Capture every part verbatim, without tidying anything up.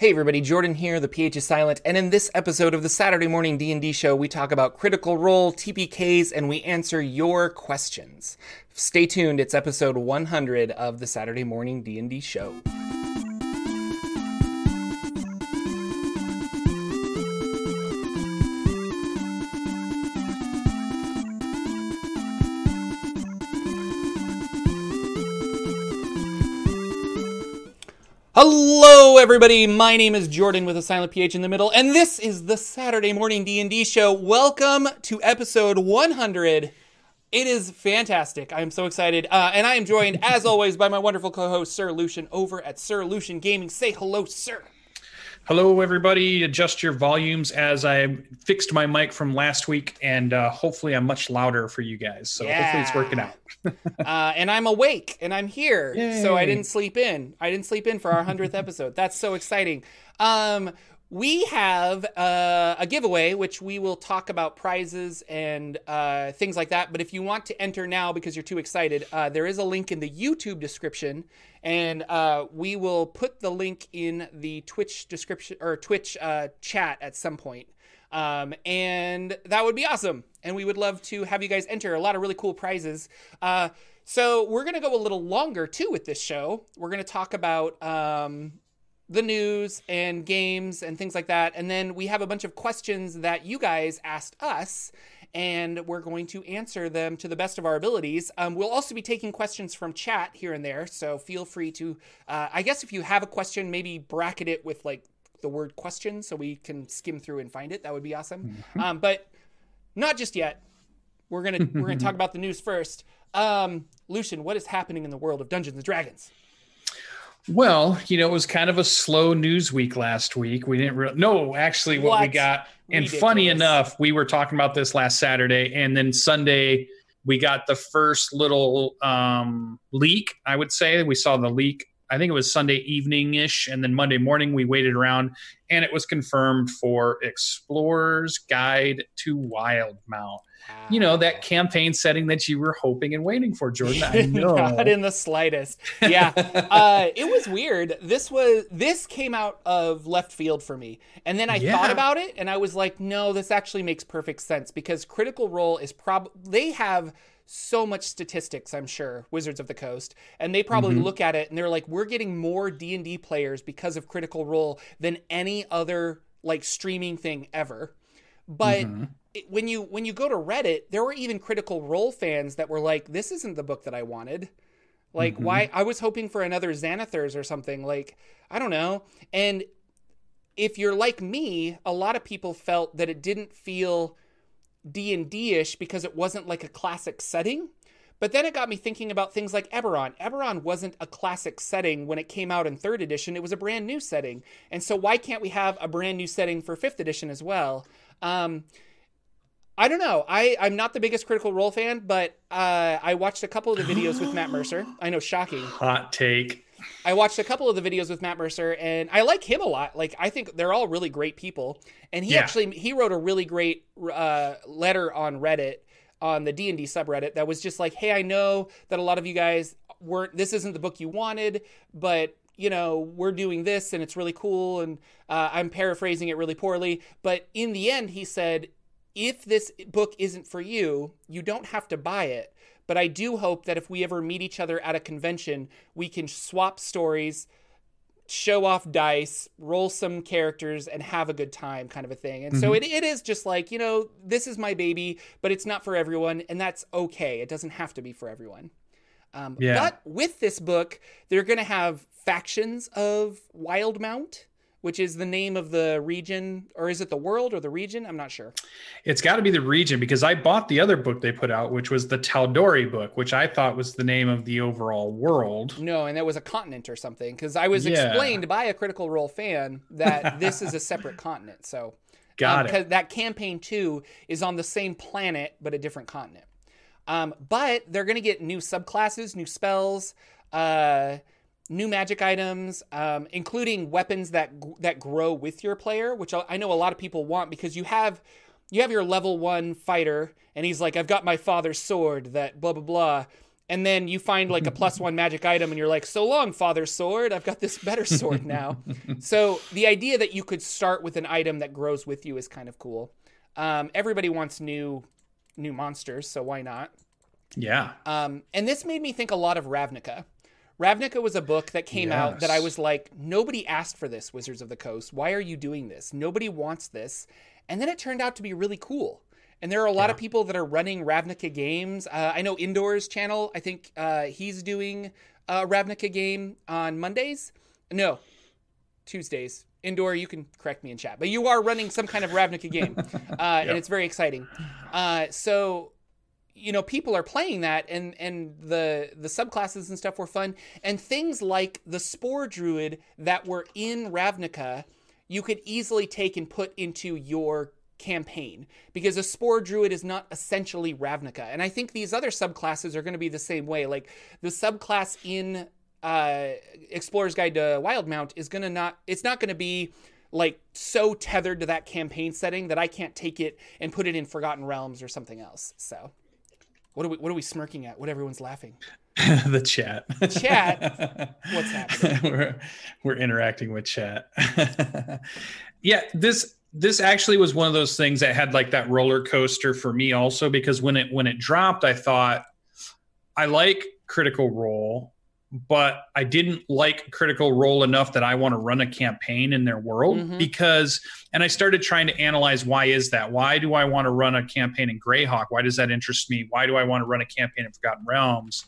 Hey everybody, Jordan here, the P H is silent, and in this episode of the Saturday Morning D and D Show, we talk about Critical Role, T P Ks, and we answer your questions. Stay tuned, it's episode one hundred of the Saturday Morning D and D Show. Hello everybody, my name is Jordan with a silent P H in the middle, and this is the Saturday Morning D and D Show. Welcome to episode one hundred. It is fantastic. I am so excited, uh, and I am joined, as always, by my wonderful co-host, Sir Lucian, over at Sir Lucian Gaming. Say hello, sir. Hello everybody. Adjust your volumes as I fixed my mic from last week, and uh, hopefully I'm much louder for you guys, so yeah. Hopefully it's working out. uh, and I'm awake, and I'm here, Yay. so I didn't sleep in. I didn't sleep in for our one hundredth episode. That's so exciting. Um, we have uh, a giveaway, which we will talk about prizes and uh, things like that, but if you want to enter now because you're too excited, uh, there is a link in the YouTube description. And uh, we will put the link in the Twitch description or Twitch uh, chat at some point. Um, and that would be awesome. And we would love to have you guys enter a lot of really cool prizes. Uh, so we're going to go a little longer, too, with this show. We're going to talk about um, the news and games and things like that. And then we have a bunch of questions that you guys asked us, and we're going to answer them to the best of our abilities. Um, we'll also be taking questions from chat here and there, so feel free to, uh, I guess if you have a question, maybe bracket it with like the word question so we can skim through and find it. That would be awesome. Mm-hmm. Um, but not just yet. We're gonna we're gonna talk about the news first. Um, Lucian, what is happening in the world of Dungeons and Dragons? Well, you know, it was kind of a slow news week last week. We didn't really, no, actually what, what we got, and ridiculous. Funny enough, we were talking about this last Saturday, and then Sunday we got the first little um, leak, I would say. We saw the leak, I think it was Sunday evening-ish, and then Monday morning we waited around, and it was confirmed for Explorer's Guide to Wildemount. Wow. You know, that campaign setting that you were hoping and waiting for, Jordan. I know. Not in the slightest. Yeah. uh, it was weird. This was this came out of left field for me. And then I yeah. thought about it, and I was like, no, this actually makes perfect sense, because Critical Role is probably, they have so much statistics, I'm sure, Wizards of the Coast, and they probably mm-hmm. look at it and they're like, we're getting more D and D players because of Critical Role than any other like streaming thing ever. But mm-hmm. it, when you when you go to Reddit, there were even Critical Role fans that were like, this isn't the book that I wanted. Like, mm-hmm. why? I was hoping for another Xanathar's or something. Like, I don't know. And if you're like me, a lot of people felt that it didn't feel D and D-ish because it wasn't like a classic setting. But then it got me thinking about things like Eberron. Eberron wasn't a classic setting when it came out in third edition. It was a brand new setting. And so why can't we have a brand new setting for fifth edition as well? Um, I don't know. I, I'm not the biggest Critical Role fan, but uh, I watched a couple of the videos with Matt Mercer. I know, shocking. Hot take. I watched a couple of the videos with Matt Mercer, and I like him a lot. Like, I think they're all really great people. And he yeah. actually, he wrote a really great uh, letter on Reddit, on the D and D subreddit, that was just like, hey, I know that a lot of you guys weren't, this isn't the book you wanted, but, you know, we're doing this and it's really cool. And uh, I'm paraphrasing it really poorly. But in the end, he said, if this book isn't for you, you don't have to buy it. But I do hope that if we ever meet each other at a convention, we can swap stories, show off dice, roll some characters, and have a good time kind of a thing. And mm-hmm. so it it is just like, you know, this is my baby, but it's not for everyone. And that's okay. It doesn't have to be for everyone. Um, yeah. But with this book, they're going to have factions of Wildemount, which is the name of the region, or is it the world or the region? I'm not sure. It's got to be the region, because I bought the other book they put out, which was the Tal'Dorei book, which I thought was the name of the overall world. No, and that was a continent or something, because I was yeah. explained by a Critical Role fan that this is a separate continent. So got um, it. Because that campaign two is on the same planet, but a different continent. Um, but they're going to get new subclasses, new spells, uh, new magic items, um, including weapons that that grow with your player, which I know a lot of people want, because you have you have your level one fighter, and he's like, I've got my father's sword that blah, blah, blah. and then you find like a plus one magic item and you're like, so long, Father Sword, I've got this better sword now. So the idea that you could start with an item that grows with you is kind of cool. Um, everybody wants new new monsters, so why not? Yeah. Um, and this made me think a lot of Ravnica. Ravnica was a book that came yes. out that I was like, nobody asked for this, Wizards of the Coast. Why are you doing this? Nobody wants this. And then it turned out to be really cool. And there are a lot yeah. of people that are running Ravnica games. Uh, I know Indoor's channel, I think uh, he's doing a Ravnica game on Mondays. No, Tuesdays. Indoor, you can correct me in chat. But you are running some kind of Ravnica game. Uh, yep. And it's very exciting. Uh, so... you know, people are playing that, and, and the the subclasses and stuff were fun. And things like the Spore Druid that were in Ravnica, you could easily take and put into your campaign, because a Spore Druid is not essentially Ravnica. And I think these other subclasses are going to be the same way. Like, the subclass in uh, Explorer's Guide to Wildemount is going to not... It's not going to be... like so tethered to that campaign setting that I can't take it and put it in Forgotten Realms or something else. So, what are we what are we smirking at? What everyone's laughing? The chat. The chat. What's happening? We're we're interacting with chat. Yeah, this this actually was one of those things that had like that roller coaster for me also, because when it when it dropped, I thought, I like Critical Role, but I didn't like Critical Role enough that I want to run a campaign in their world, mm-hmm. because, and I started trying to analyze, why is that? Why do I want to run a campaign in Greyhawk? Why does that interest me? Why do I want to run a campaign in Forgotten Realms?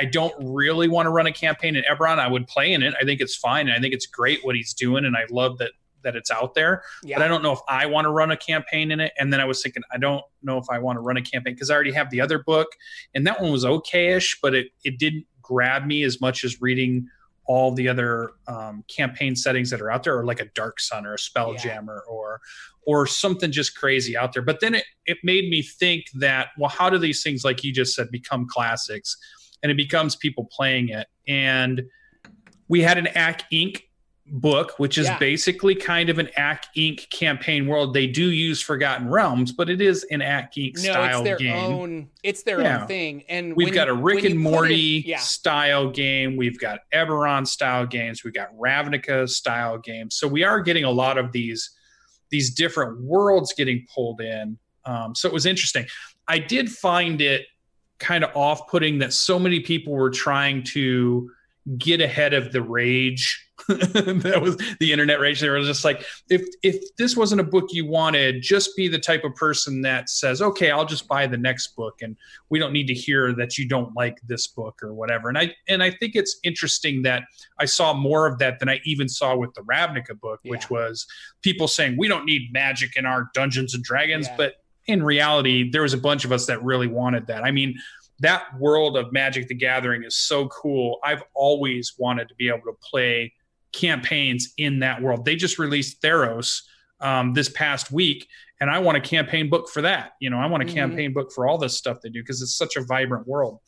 I don't really want to run a campaign in Eberron. I would play in it. I think it's fine. And I think it's great what he's doing. And I love that, that it's out there, yeah. but I don't know if I want to run a campaign in it. And then I was thinking, I don't know if I want to run a campaign, because I already have the other book, and that one was okayish, but it, it didn't grab me as much as reading all the other um, campaign settings that are out there, or like a Dark Sun or a Spelljammer, yeah. or or something just crazy out there. But then it, it made me think that, well, how do these things, like you just said, become classics? And it becomes people playing it. And we had an A C K Inc book, which is yeah. basically kind of an A C K Inc campaign world. They do use Forgotten Realms, but it is an A C K Inc no, style it's their game. Own, it's their yeah. own thing. And we've got you, a Rick and Morty it, yeah. style game. We've got Eberron style games. We've got Ravnica style games. So we are getting a lot of these, these different worlds getting pulled in. Um, so it was interesting. I did find it kind of off-putting that so many people were trying to get ahead of the rage. That was the internet rage. They were just like, if if this wasn't a book you wanted, just be the type of person that says, okay, I'll just buy the next book, and we don't need to hear that you don't like this book or whatever. And I and I think it's interesting that I saw more of that than I even saw with the Ravnica book, yeah. which was people saying, we don't need magic in our Dungeons and Dragons. Yeah. But in reality, there was a bunch of us that really wanted that. I mean, that world of Magic the Gathering is so cool. I've always wanted to be able to play campaigns in that world. They just released Theros um, this past week, and I want a campaign book for that. You know, I want a mm-hmm. campaign book for all this stuff they do, because it's such a vibrant world.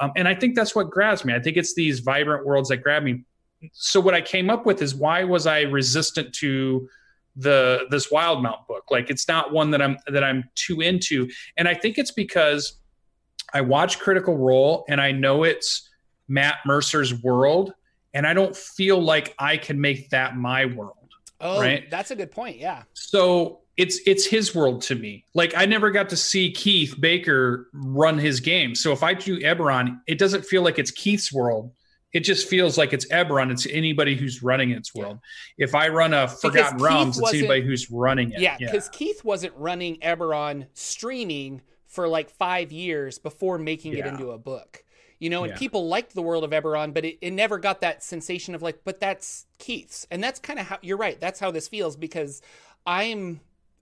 Um, and I think that's what grabs me. I think it's these vibrant worlds that grab me. So what I came up with is, why was I resistant to the this Wildemount book? Like, it's not one that I'm that I'm too into. And I think it's because I watch Critical Role, and I know it's Matt Mercer's world, and I don't feel like I can make that my world. Oh, right? That's a good point. Yeah. So it's it's his world to me. Like, I never got to see Keith Baker run his game. So if I do Eberron, it doesn't feel like it's Keith's world. It just feels like it's Eberron. It's anybody who's running its world. Yeah. If I run a Forgotten Realms, it's anybody who's running it. Yeah, because yeah. Keith wasn't running Eberron streaming for like five years before making yeah. it into a book, you know, and yeah. people liked the world of Eberron, but it, it never got that sensation of like, but that's Keith's. And that's kind of how you're right. That's how this feels, because I'm,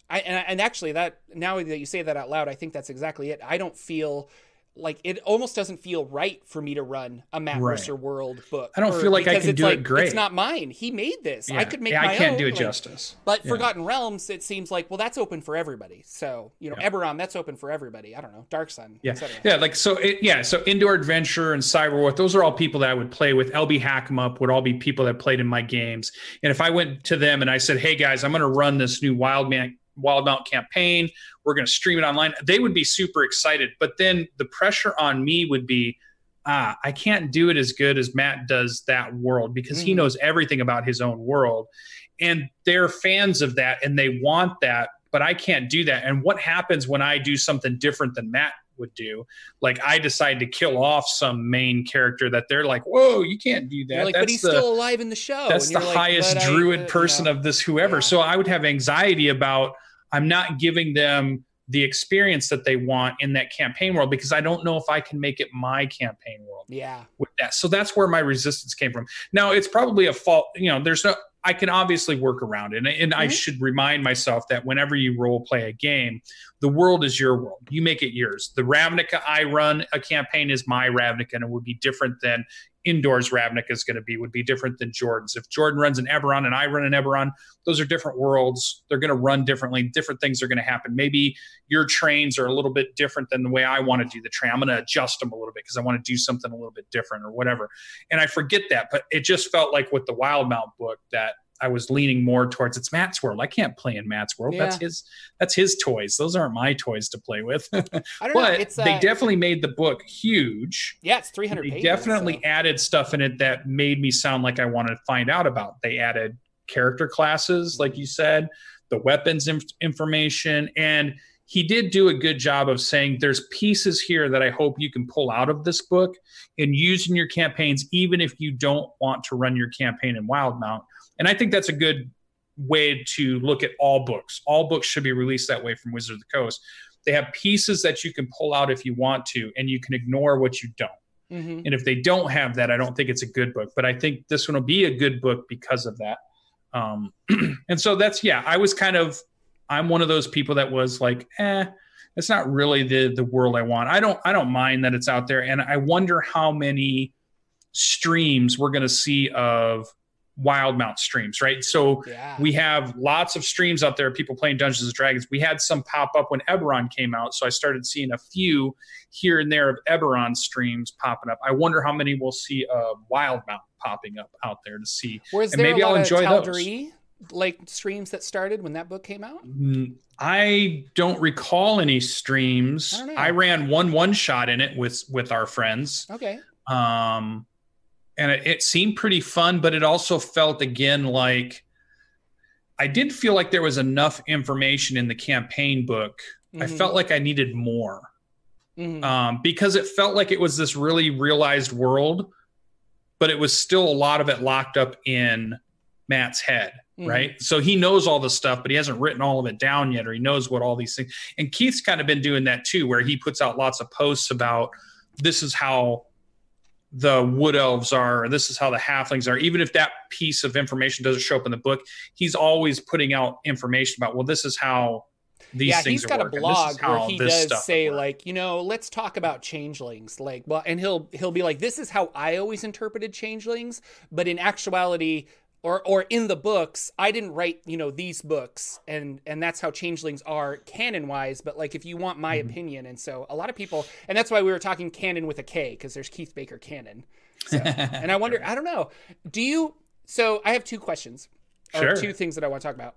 I, and, and actually that, now that you say that out loud, I think that's exactly it. I don't feel like, it almost doesn't feel right for me to run a Matt right. Mercer world book. I don't or, feel like I can do like, it great. It's not mine. He made this. Yeah. I could make yeah, my own. I can't own, do it like, justice. But yeah. Forgotten Realms, it seems like, well, that's open for everybody. So, you know, yeah. Eberron, that's open for everybody. I don't know. Dark Sun, yeah. et cetera. Yeah, like, so, it, yeah, so Indoor Adventurer and Cyberwolf, those are all people that I would play with. L B Hack'em Up would all be people that played in my games. And if I went to them and I said, hey, guys, I'm going to run this new Wildemount Wildemount campaign, we're going to stream it online, they would be super excited. But then the pressure on me would be, ah, I can't do it as good as Matt does that world, because mm. he knows everything about his own world. And they're fans of that and they want that, but I can't do that. And what happens when I do something different than Matt would do? Like, I decide to kill off some main character that they're like, whoa, you can't do that. Like, that's but he's the, still alive in the show. That's the like, highest druid I, uh, person you know. of this whoever. Yeah. So I would have anxiety about, I'm not giving them the experience that they want in that campaign world, because I don't know if I can make it my campaign world. Yeah. With that. So that's where my resistance came from. Now, it's probably a fault, you know, there's no, I can obviously work around it. And, and mm-hmm. I should remind myself that whenever you role play a game, the world is your world. You make it yours. The Ravnica I run a campaign is my Ravnica, and it would be different than Indoor's Ravnica is going to be, would be different than Jordan's. If Jordan runs an Eberron and I run an Eberron, those are different worlds. They're going to run differently. Different things are going to happen. Maybe your trains are a little bit different than the way I want to do the train. I'm going to adjust them a little bit because I want to do something a little bit different or whatever. And I forget that, but it just felt like with the Wildemount book that I was leaning more towards it's Matt's world. I can't play in Matt's world. Yeah. That's his, that's his toys. Those aren't my toys to play with. I don't but know. It's, uh, they definitely made the book huge. Yeah. It's three hundred they pages. They definitely so. added stuff in it that made me sound like I wanted to find out about. They added character classes, like you said, the weapons inf- information. And he did do a good job of saying there's pieces here that I hope you can pull out of this book and use in your campaigns, even if you don't want to run your campaign in Wildemount. And I think that's a good way to look at all books. All books should be released that way from Wizard of the Coast. They have pieces that you can pull out if you want to, and you can ignore what you don't. Mm-hmm. And if they don't have that, I don't think it's a good book. But I think this one will be a good book because of that. Um, and so that's, yeah, I was kind of, I'm one of those people that was like, eh, it's not really the the world I want. I don't, I don't mind that it's out there. And I wonder how many streams we're going to see of Wildemount streams, right? So yeah. we have lots of streams out there, people playing Dungeons and Dragons. We had some pop up when Eberron came out, so I started seeing a few here and there of Eberron streams popping up. I wonder how many we'll see of Wildemount popping up out there to see. And there maybe I'll enjoy Tal'Dorei, those. Like streams that started when that book came out? I don't recall any streams. I, I ran one one shot in it with with our friends. Okay. Um And it, it seemed pretty fun, but it also felt, again, like I did feel like there was enough information in the campaign book. Mm-hmm. I felt like I needed more mm-hmm. um, because it felt like it was this really realized world, but it was still a lot of it locked up in Matt's head, mm-hmm. right? So he knows all this stuff, but he hasn't written all of it down yet, or he knows what all these things. And Keith's kind of been doing that too, where he puts out lots of posts about this is how the wood elves are, or this is how the halflings are, even if that piece of information doesn't show up in the book. He's always putting out information about, well, this is how these yeah, things are. Yeah, he's got a blog where he does say, like, you know, let's talk about changelings. Like, well, and he'll he'll be like, this is how I always interpreted changelings, but in actuality, or or in the books, I didn't write, you know, these books, and and that's how changelings are canon wise. But like, if you want my mm-hmm. opinion, and so a lot of people, and that's why we were talking canon with a K, because there's Keith Baker canon. So, and I wonder, I don't know, do you? So I have two questions, or sure. two things that I want to talk about.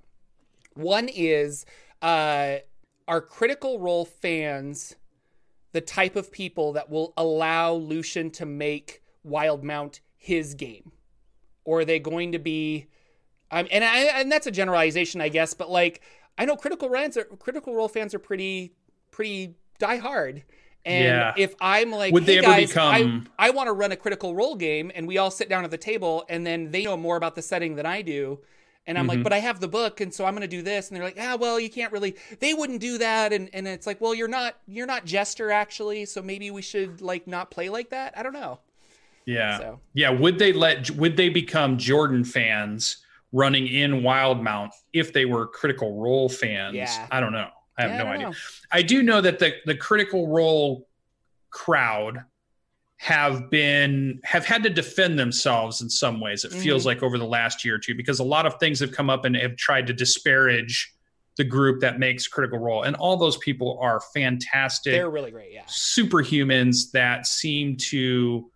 One is, uh, are Critical Role fans the type of people that will allow Lucien to make Wildemount his game? Or are they going to be, um, and I, and that's a generalization, I guess, but like, I know Critical Rants are, Critical Role fans are pretty, pretty diehard. And yeah. if I'm like, would hey they ever guys, become... I, I want to run a Critical Role game, and we all sit down at the table, and then they know more about the setting than I do. And I'm mm-hmm. like, but I have the book, and so I'm going to do this. And they're like, ah, well, you can't really, they wouldn't do that. And, and it's like, well, you're not, you're not Jester actually. So maybe we should like not play like that. I don't know. Yeah. So. Yeah. Would they let, would they become Jordan fans running in Wildemount if they were Critical Role fans? Yeah. I don't know. I have yeah, no I idea. Know. I do know that the, the Critical Role crowd have been, have had to defend themselves in some ways. It mm-hmm. feels like over the last year or two, because a lot of things have come up and have tried to disparage the group that makes Critical Role. And all those people are fantastic. They're really great. Yeah. Superhumans that seem to,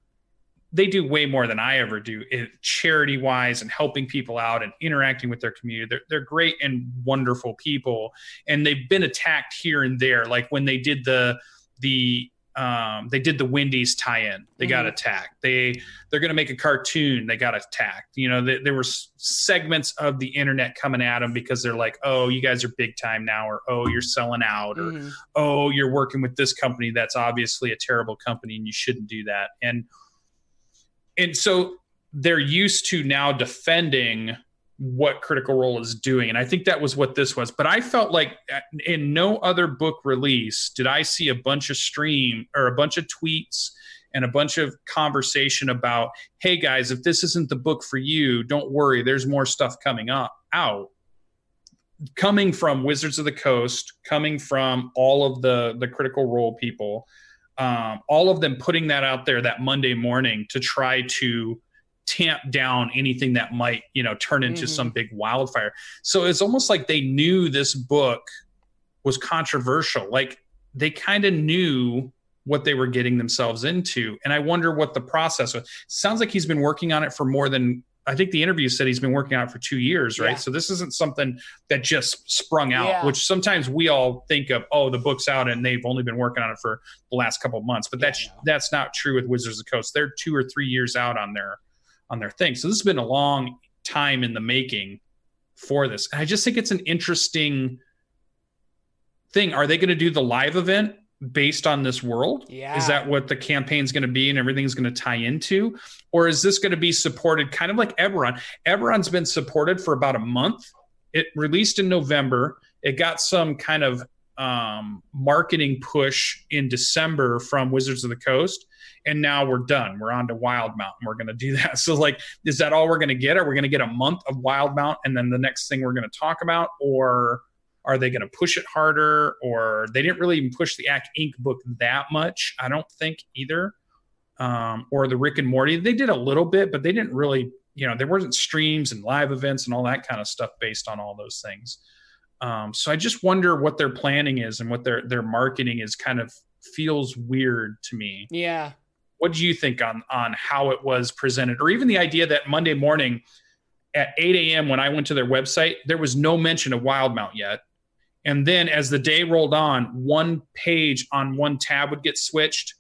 they do way more than I ever do charity wise and helping people out and interacting with their community. They're, they're great and wonderful people. And they've been attacked here and there. Like when they did the, the, um, they did the Wendy's tie-in. They mm-hmm. got attacked. They, they're going to make a cartoon. They got attacked. You know, they, there were segments of the internet coming at them because they're like, oh, you guys are big time now, or, oh, you're selling out, or, mm-hmm. oh, you're working with this company that's obviously a terrible company and you shouldn't do that. And, and so they're used to now defending what Critical Role is doing. And I think that was what this was. But I felt like in no other book release did I see a bunch of stream or a bunch of tweets and a bunch of conversation about, hey guys, if this isn't the book for you, don't worry, there's more stuff coming up out. Coming from Wizards of the Coast, coming from all of the, the Critical Role people, um, all of them putting that out there that Monday morning to try to tamp down anything that might, you know, turn into mm. some big wildfire. So it's almost like they knew this book was controversial. Like they kind of knew what they were getting themselves into. And I wonder what the process was. Sounds like he's been working on it for more than, I think the interview said he's been working on it for two years, right? Yeah. So this isn't something that just sprung out, yeah. which sometimes we all think of, oh, the book's out and they've only been working on it for the last couple of months. But yeah, that's, that's not true with Wizards of the Coast. They're two or three years out on their on their thing. So this has been a long time in the making for this. And I just think it's an interesting thing. Are they going to do the live event based on this world? Yeah. Is that what the campaign's going to be and everything's going to tie into? Or is this going to be supported kind of like Eberron? Eberron's been supported for about a month. It released in November. It got some kind of um, marketing push in December from Wizards of the Coast. And now we're done. We're on to Wildemount. We're going to do that. So like, is that all we're going to get? Are we going to get a month of Wildemount and then the next thing we're going to talk about? Or are they going to push it harder? Or they didn't really even push the Act Incorporated book that much, I don't think, either. Um, or the Rick and Morty. They did a little bit, but they didn't really, you know, there wasn't streams and live events and all that kind of stuff based on all those things. Um, so I just wonder what their planning is and what their, their marketing is. Kind of feels weird to me. Yeah. What do you think on, on how it was presented? Or even the idea that Monday morning at eight a.m. when I went to their website, there was no mention of Wildemount yet. And then as the day rolled on, one page on one tab would get switched,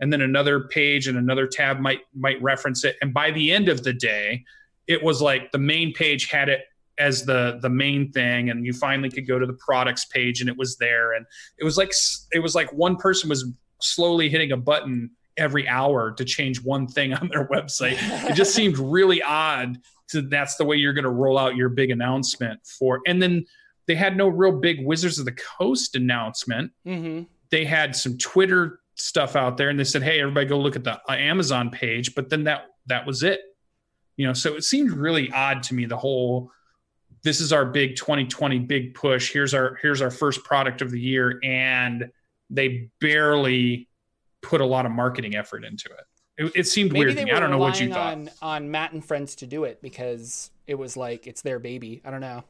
and then another page and another tab might, might reference it. And by the end of the day, it was like the main page had it as the, the main thing. And you finally could go to the products page and it was there. And it was like, it was like one person was slowly hitting a button every hour to change one thing on their website. It just seemed really odd to, that's the way you're going to roll out your big announcement for. And then they had no real big Wizards of the Coast announcement. Mm-hmm. They had some Twitter stuff out there and they said, hey, everybody go look at the uh, Amazon page. But then that, that was it, you know? So it seemed really odd to me, the whole, this is our big twenty twenty big push. Here's our, here's our first product of the year. And they barely put a lot of marketing effort into it. It, it seemed Maybe weird to me. I don't know what you thought. On, on Matt and friends to do it because it was like, it's their baby. I don't know.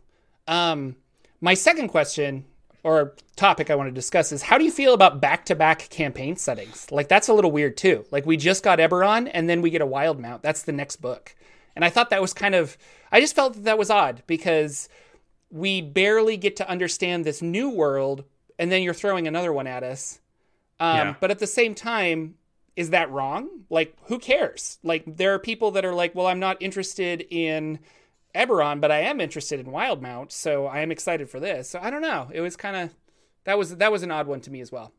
Um, my second question or topic I want to discuss is, how do you feel about back-to-back campaign settings? Like, that's a little weird too. Like, we just got Eberron and then we get a Wildemount. That's the next book. And I thought that was kind of, I just felt that that was odd because we barely get to understand this new world and then you're throwing another one at us. Um, yeah. But at the same time, is that wrong? Like, who cares? Like, there are people that are like, well, I'm not interested in Eberron, but I am interested in Wildemount. So I am excited for this. So I don't know. It was kind of, that was, that was an odd one to me as well.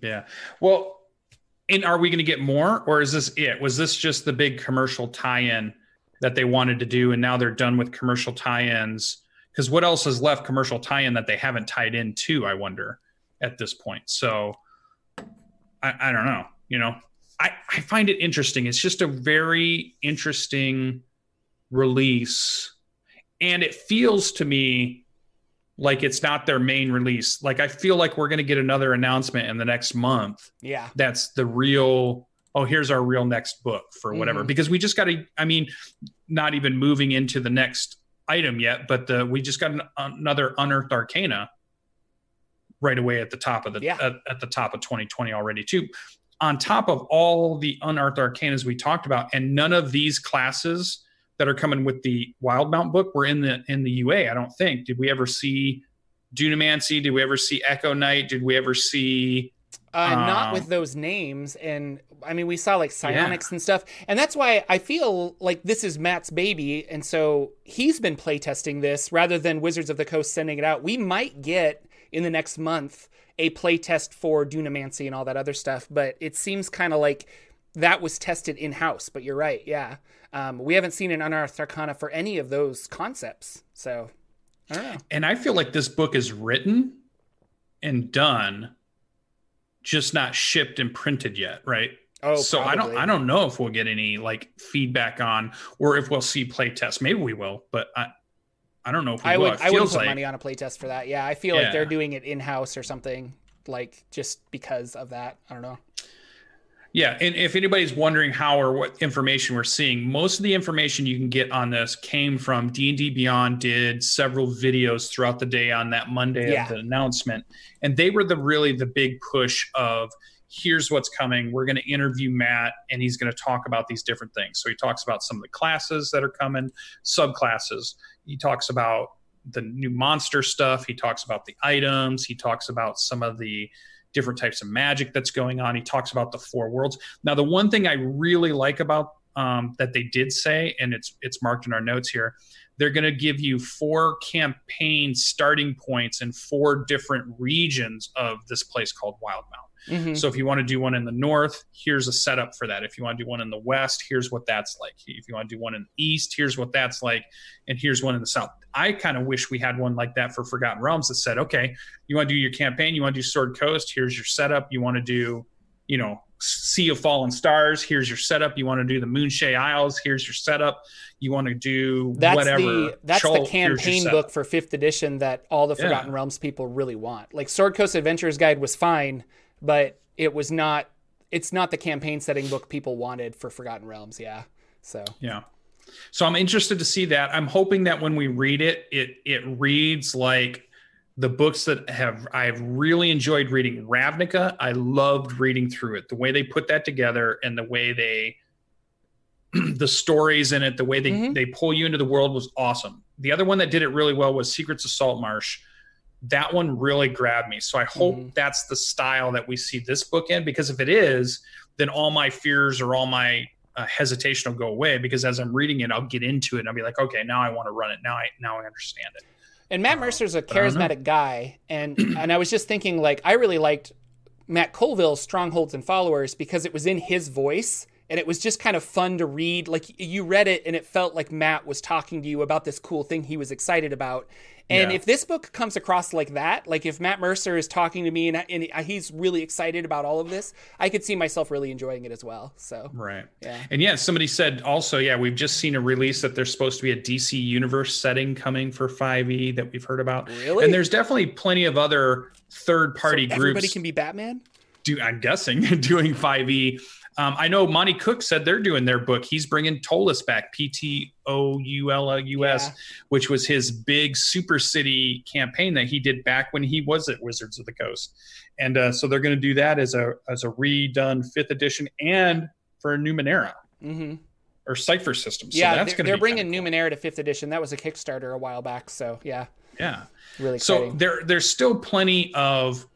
Yeah. Well, and are we going to get more, or is this it? Was this just the big commercial tie-in that they wanted to do? And now they're done with commercial tie-ins, because what else is left commercial tie-in that they haven't tied into, I wonder, at this point. So I, I don't know, you know, I, I find it interesting. It's just a very interesting release. And it feels to me like it's not their main release. Like, I feel like we're going to get another announcement in the next month. Yeah. That's the real, oh, here's our real next book for whatever, mm-hmm. because we just got to, I mean, not even moving into the next item yet, but the, we just got an, another Unearthed Arcana right away at the top of the, yeah. at, at the top of twenty twenty already too, on top of all the Unearthed Arcanas we talked about. And none of these classes that are coming with the Wildemount book were in the, in the U A, I don't think. Did we ever see Dunamancy? Did we ever see Echo Knight? Did we ever see Uh, um, not with those names. And I mean, we saw like psionics yeah. and stuff. And that's why I feel like this is Matt's baby. And so he's been playtesting this rather than Wizards of the Coast sending it out. We might get in the next month a playtest for Dunamancy and all that other stuff. But it seems kind of like that was tested in-house. But you're right. Yeah. Um, we haven't seen an Unearthed Arcana for any of those concepts. So I don't know. And I feel like this book is written and done, just not shipped and printed yet, right? Oh, so probably. I don't, I don't know if we'll get any like feedback on, or if we'll see playtests. Maybe we will, but I, I don't know if we I will. Would, it I would put like... money on a playtest for that. Yeah, I feel yeah. like they're doing it in house or something, like just because of that. I don't know. Yeah, and if anybody's wondering how or what information we're seeing, most of the information you can get on this came from D and D Beyond. Did several videos throughout the day on that Monday yeah. of the announcement, and they were the really the big push of here's what's coming. We're going to interview Matt, and he's going to talk about these different things. So he talks about some of the classes that are coming, subclasses. He talks about the new monster stuff. He talks about the items. He talks about some of the different types of magic that's going on. He talks about the four worlds. Now, the one thing I really like about um, that they did say, and it's it's marked in our notes here, they're going to give you four campaign starting points in four different regions of this place called Wildemount. Mm-hmm. So if you want to do one in the north, here's a setup for that. If you want to do one in the west, here's what that's like. If you want to do one in the east, here's what that's like. And here's one in the south. I kind of wish we had one like that for Forgotten Realms that said, okay, you want to do your campaign, you want to do Sword Coast, here's your setup. You want to do, you know, Sea of Fallen Stars, here's your setup. You want to do the Moonshae Isles, here's your setup. You want to do that's whatever. The, that's Chol, the campaign book for fifth edition that all the Forgotten yeah. Realms people really want. Like Sword Coast Adventurer's Guide was fine, but it was not, it's not the campaign setting book people wanted for Forgotten Realms. Yeah. So, yeah. So I'm interested to see that. I'm hoping that when we read it, it, it reads like the books that have, I've really enjoyed reading. Ravnica, I loved reading through it, the way they put that together and the way they, the stories in it, the way they, mm-hmm. they pull you into the world was awesome. The other one that did it really well was Secrets of Saltmarsh. That one really grabbed me. So I hope mm-hmm. that's the style that we see this book in, because if it is, then all my fears or all my uh, hesitation will go away, because as I'm reading it, I'll get into it and I'll be like, okay, now I want to run it. Now I, now I understand it. And Matt uh, Mercer's a charismatic guy. And, and I was just thinking, like, I really liked Matt Colville's Strongholds and Followers because it was in his voice. And it was just kind of fun to read. Like, you read it and it felt like Matt was talking to you about this cool thing he was excited about. And yeah. if this book comes across like that, like if Matt Mercer is talking to me and, and he's really excited about all of this, I could see myself really enjoying it as well. So, right. Yeah. And yeah, somebody said also, yeah, we've just seen a release that there's supposed to be a D C Universe setting coming for five E that we've heard about. Really? And there's definitely plenty of other third party so groups. Everybody can be Batman? Do, I'm guessing doing five E. Um, I know Monty Cook said they're doing their book. He's bringing Tolus back, P T O U L U S, yeah. which was his big super city campaign that he did back when he was at Wizards of the Coast. And uh, so they're going to do that as a as a redone fifth edition and for Numenera mm-hmm. or Cypher System. So yeah, that's they're, they're be bringing cool. Numenera to fifth edition. That was a Kickstarter a while back. So, yeah. Yeah. Really exciting. So there, there's still plenty of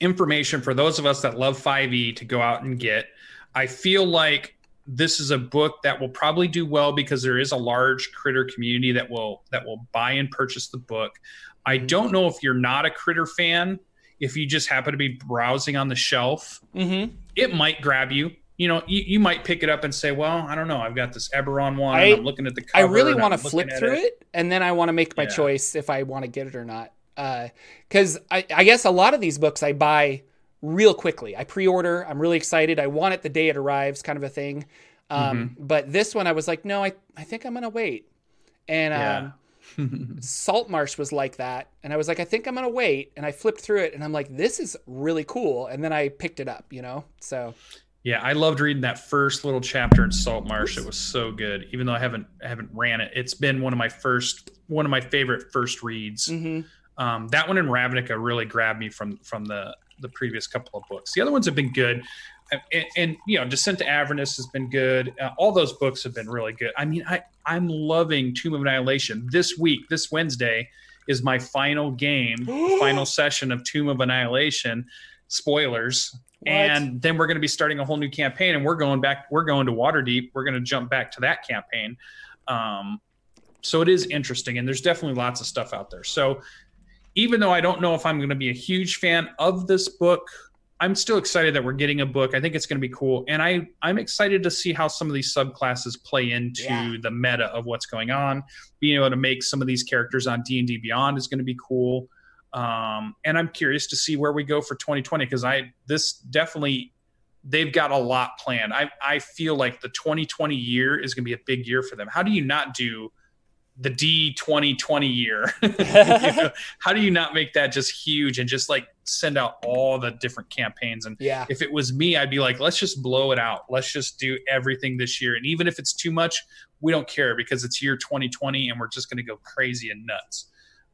information for those of us that love five E to go out and get. I feel like this is a book that will probably do well because there is a large critter community that will that will buy and purchase the book. I don't know if you're not a critter fan, if you just happen to be browsing on the shelf, mm-hmm. it might grab you. You know, you, you might pick it up and say, well, I don't know. I've got this Eberron one. I, and I'm looking at the cover. I really want to flip through it. it. And then I want to make my yeah. choice if I want to get it or not. Because uh, I, I guess a lot of these books I buy real quickly. I pre-order. I'm really excited. I want it the day it arrives, kind of a thing. Um, mm-hmm. But this one, I was like, no, I, I think I'm going to wait. And yeah. um, Saltmarsh was like that. And I was like, I think I'm going to wait. And I flipped through it and I'm like, this is really cool. And then I picked it up, you know? So. Yeah, I loved reading that first little chapter in Saltmarsh. It was so good. Even though I haven't, I haven't ran it. It's been one of my first, one of my favorite first reads. Mm-hmm. Um, that one in Ravnica really grabbed me from, from the, the previous couple of books. The other ones have been good. And, and you know, Descent to Avernus has been good. Uh, all those books have been really good. I mean, I, I'm loving Tomb of Annihilation. This week, this Wednesday, is my final game, final session of Tomb of Annihilation. spoilers. What? And then we're going to be starting a whole new campaign, and we're going back, we're going to Waterdeep. We're going to jump back to that campaign. Um, so it is interesting, and there's definitely lots of stuff out there. So even though I don't know if I'm going to be a huge fan of this book, I'm still excited that we're getting a book. I think it's going to be cool. And I, I'm excited to see how some of these subclasses play into yeah. the meta of what's going on. Being able to make some of these characters on D and D Beyond is going to be cool. Um, and I'm curious to see where we go for twenty twenty, because I this definitely, they've got a lot planned. I, I feel like the twenty twenty year is going to be a big year for them. How do you not do the D twenty twenty year? You know, how do you not make that just huge and just like send out all the different campaigns? And yeah. if it was me, I'd be like, let's just blow it out. Let's just do everything this year. And even if it's too much, we don't care, because it's year twenty twenty and we're just going to go crazy and nuts.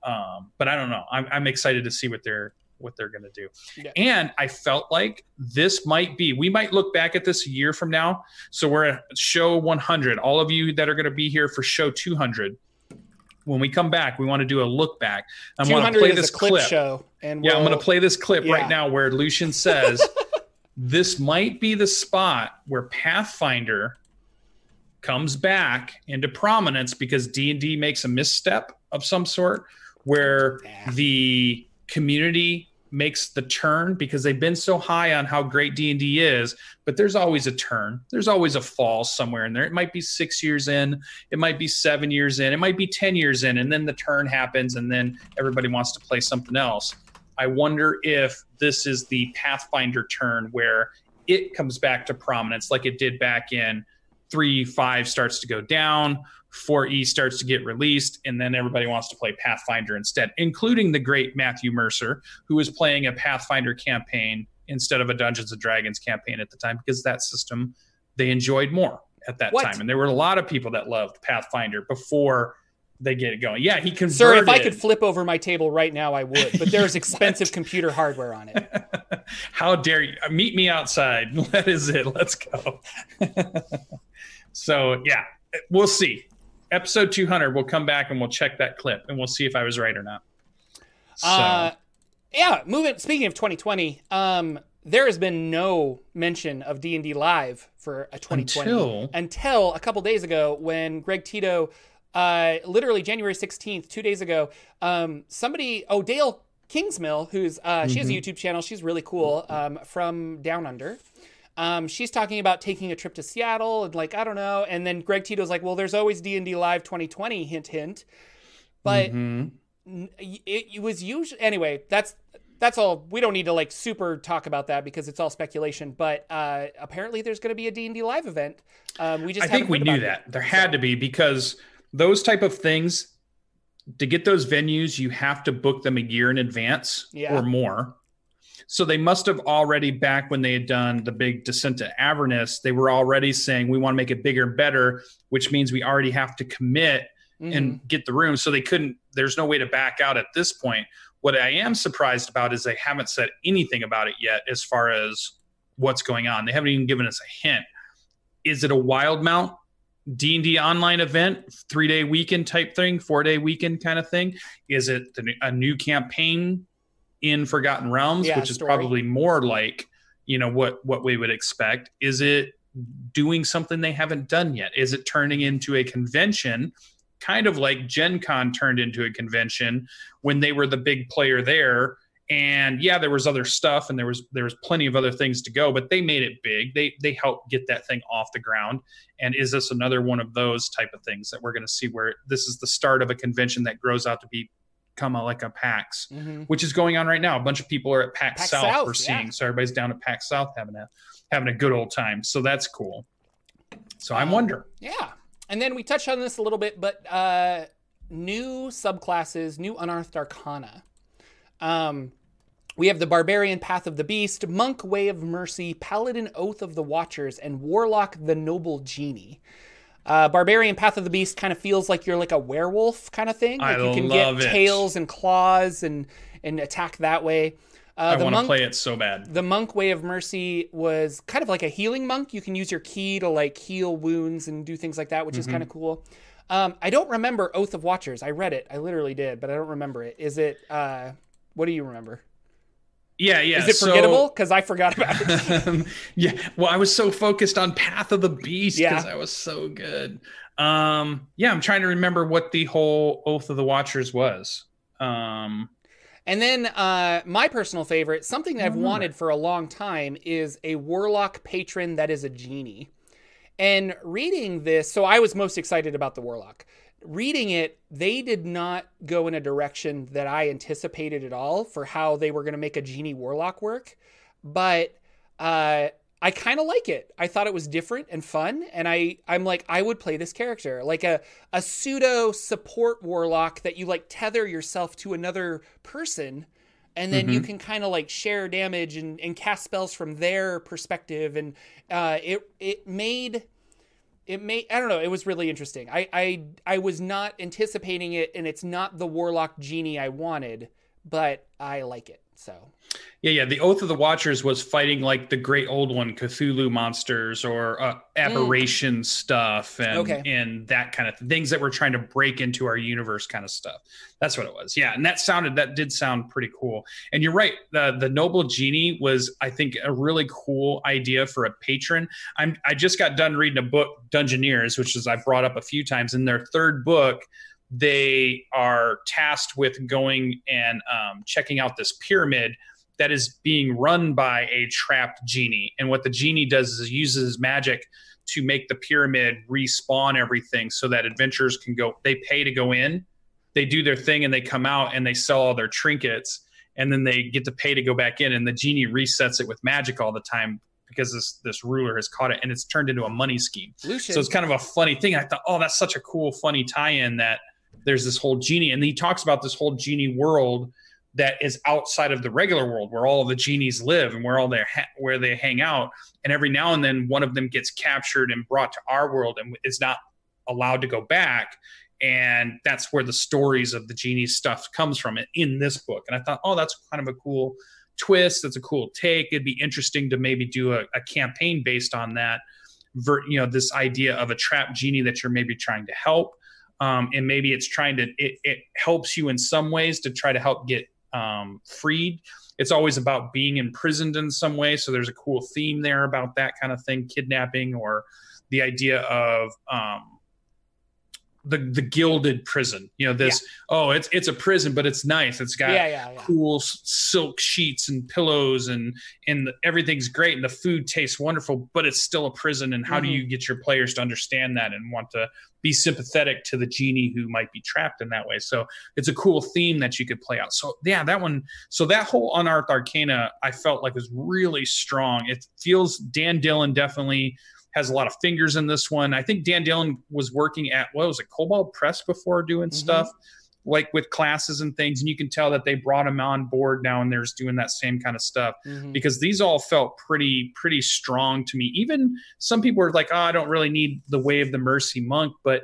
Um, but I don't know. I'm, I'm excited to see what they're, what they're going to do. Yeah. And I felt like this might be, we might look back at this a year from now. So we're at show one hundred, all of you that are going to be here for show two hundred. When we come back, we want to do a look back. I'm going to play this clip, clip show. And we'll, yeah, I'm going to play this clip yeah. right now where Lucian says, this might be the spot where Pathfinder comes back into prominence, because D and D makes a misstep of some sort where yeah. the community makes the turn, because they've been so high on how great D and D is, but there's always a turn. There's always a fall somewhere in there. It might be six years in, it might be seven years in, it might be ten years in, and then the turn happens, and then everybody wants to play something else. I wonder if this is the Pathfinder turn where it comes back to prominence like it did back in three, five starts to go down, four E starts to get released, and then everybody wants to play Pathfinder instead, including the great Matthew Mercer, who was playing a Pathfinder campaign instead of a Dungeons and Dragons campaign at the time, because that system they enjoyed more at that what? time. And there were a lot of people that loved Pathfinder before they get it going. Yeah, he converted. Sir, if I could flip over my table right now, I would, but there's expensive computer hardware on it. How dare you? Meet me outside. That is it. Let's go. So, yeah, we'll see. Episode two hundred, we'll come back and we'll check that clip and we'll see if I was right or not. So. Uh, yeah, moving. Speaking of twenty twenty, um, there has been no mention of D and D Live for a twenty twenty until, until a couple days ago when Greg Tito, uh, literally January sixteenth, two days ago, um, somebody, oh, Dale Kingsmill, who's uh, mm-hmm. she has a YouTube channel. She's really cool, um, from Down Under. Um, she's talking about taking a trip to Seattle and like, I don't know. And then Greg Tito's like, well, there's always D and D Live twenty twenty, hint, hint. But mm-hmm. it, it was usually, anyway, that's, that's all. We don't need to like super talk about that because it's all speculation, but, uh, apparently there's going to be a D and D Live event. Um, we just, I think we knew that it. There had so. to be, because those type of things, to get those venues, you have to book them a year in advance yeah. or more. So they must have already, back when they had done the big Descent to Avernus, they were already saying, we want to make it bigger and better, which means we already have to commit mm-hmm. and get the room. So they couldn't, there's no way to back out at this point. What I am surprised about is they haven't said anything about it yet as far as what's going on. They haven't even given us a hint. Is it a Wildemount D and D online event, three-day weekend type thing, four-day weekend kind of thing? Is it a new campaign in Forgotten Realms, yeah, which is story. probably more like, you know, what, what we would expect? Is it doing something they haven't done yet? Is it turning into a convention, kind of like Gen Con turned into a convention when they were the big player there? And yeah, there was other stuff and there was, there was plenty of other things to go, but they made it big. They, they helped get that thing off the ground. And is this another one of those type of things that we're going to see where this is the start of a convention that grows out to be come out like a PAX, mm-hmm. which is going on right now. A bunch of people are at PAX, PAX South, South we're seeing. Yeah. So everybody's down at PAX South having a, having a good old time. So that's cool. So I um, wonder. Yeah. And then we touched on this a little bit, but uh, new subclasses, new Unearthed Arcana. Um, we have the Barbarian Path of the Beast, Monk Way of Mercy, Paladin Oath of the Watchers, and Warlock the Noble Genie. Uh, Barbarian Path of the Beast kind of feels like you're like a werewolf kind of thing. Like I you can love get it. Tails and claws and, and attack that way. Uh, I want to play it so bad. The Monk Way of Mercy was kind of like a healing monk. You can use your key to like heal wounds and do things like that, which mm-hmm. is kind of cool. Um, I don't remember Oath of Watchers. I read it. I literally did, but I don't remember it. Is it, uh, what do you remember? Yeah, yeah. Is it forgettable? Because so, I forgot about it. Yeah. Well, I was so focused on Path of the Beast because yeah. I was so good. Um, yeah, I'm trying to remember what the whole Oath of the Watchers was. Um, and then uh, my personal favorite, something that I've wanted for a long time, is a warlock patron that is a genie. And reading this, so I was most excited about the warlock. Reading it, they did not go in a direction that I anticipated at all for how they were going to make a genie warlock work. But uh, I kind of like it. I thought it was different and fun. And I, I'm like, I would play this character. Like a, a pseudo support warlock that you like tether yourself to another person. And then mm-hmm. you can kind of like share damage and, and cast spells from their perspective. And uh, it it made... It may, I don't know. It was really interesting. I, I, I was not anticipating it, and it's not the warlock genie I wanted, but I like it. So, yeah, yeah. The Oath of the Watchers was fighting like the great old one, Cthulhu monsters or uh, aberration mm. stuff, and okay. and that kind of th- things that we're trying to break into our universe kind of stuff. That's what it was. Yeah, and that sounded that did sound pretty cool. And you're right. The the noble genie was, I think, a really cool idea for a patron. I'm I just got done reading a book, Dungeoneers, which is I brought up a few times. In their third book, they are tasked with going and um, checking out this pyramid that is being run by a trapped genie. And what the genie does is uses magic to make the pyramid respawn everything so that adventurers can go. They pay to go in, they do their thing, and they come out and they sell all their trinkets, and then they get to pay to go back in. And the genie resets it with magic all the time, because this this ruler has caught it, and it's turned into a money scheme. Lucian. So it's kind of a funny thing. I thought, oh, that's such a cool, funny tie-in that there's this whole genie. And he talks about this whole genie world that is outside of the regular world, where all the genies live and where all their ha- where they hang out. And every now and then one of them gets captured and brought to our world and is not allowed to go back. And that's where the stories of the genie stuff comes from in this book. And I thought, oh, that's kind of a cool twist. That's a cool take. It'd be interesting to maybe do a, a campaign based on that, you know, this idea of a trapped genie that you're maybe trying to help. Um, and maybe it's trying to, it, it helps you in some ways to try to help get um, freed. It's always about being imprisoned in some way. So there's a cool theme there about that kind of thing, kidnapping, or the idea of um, the the gilded prison, you know, this, yeah. oh, it's, it's a prison, but it's nice. It's got yeah, yeah, yeah. cool silk sheets and pillows, and, and the, everything's great. And the food tastes wonderful, but it's still a prison. And how mm-hmm. do you get your players to understand that and want to be sympathetic to the genie who might be trapped in that way? So it's a cool theme that you could play out. So yeah, that one. So that whole Unearthed Arcana, I felt like was really strong. It feels Dan Dillon definitely has a lot of fingers in this one. I think Dan Dillon was working at, what was it, Kobold Press before, doing mm-hmm. stuff like with classes and things. And you can tell that they brought him on board now, and they're just doing that same kind of stuff mm-hmm. because these all felt pretty, pretty strong to me. Even some people were like, oh, I don't really need the Way of the Mercy Monk, but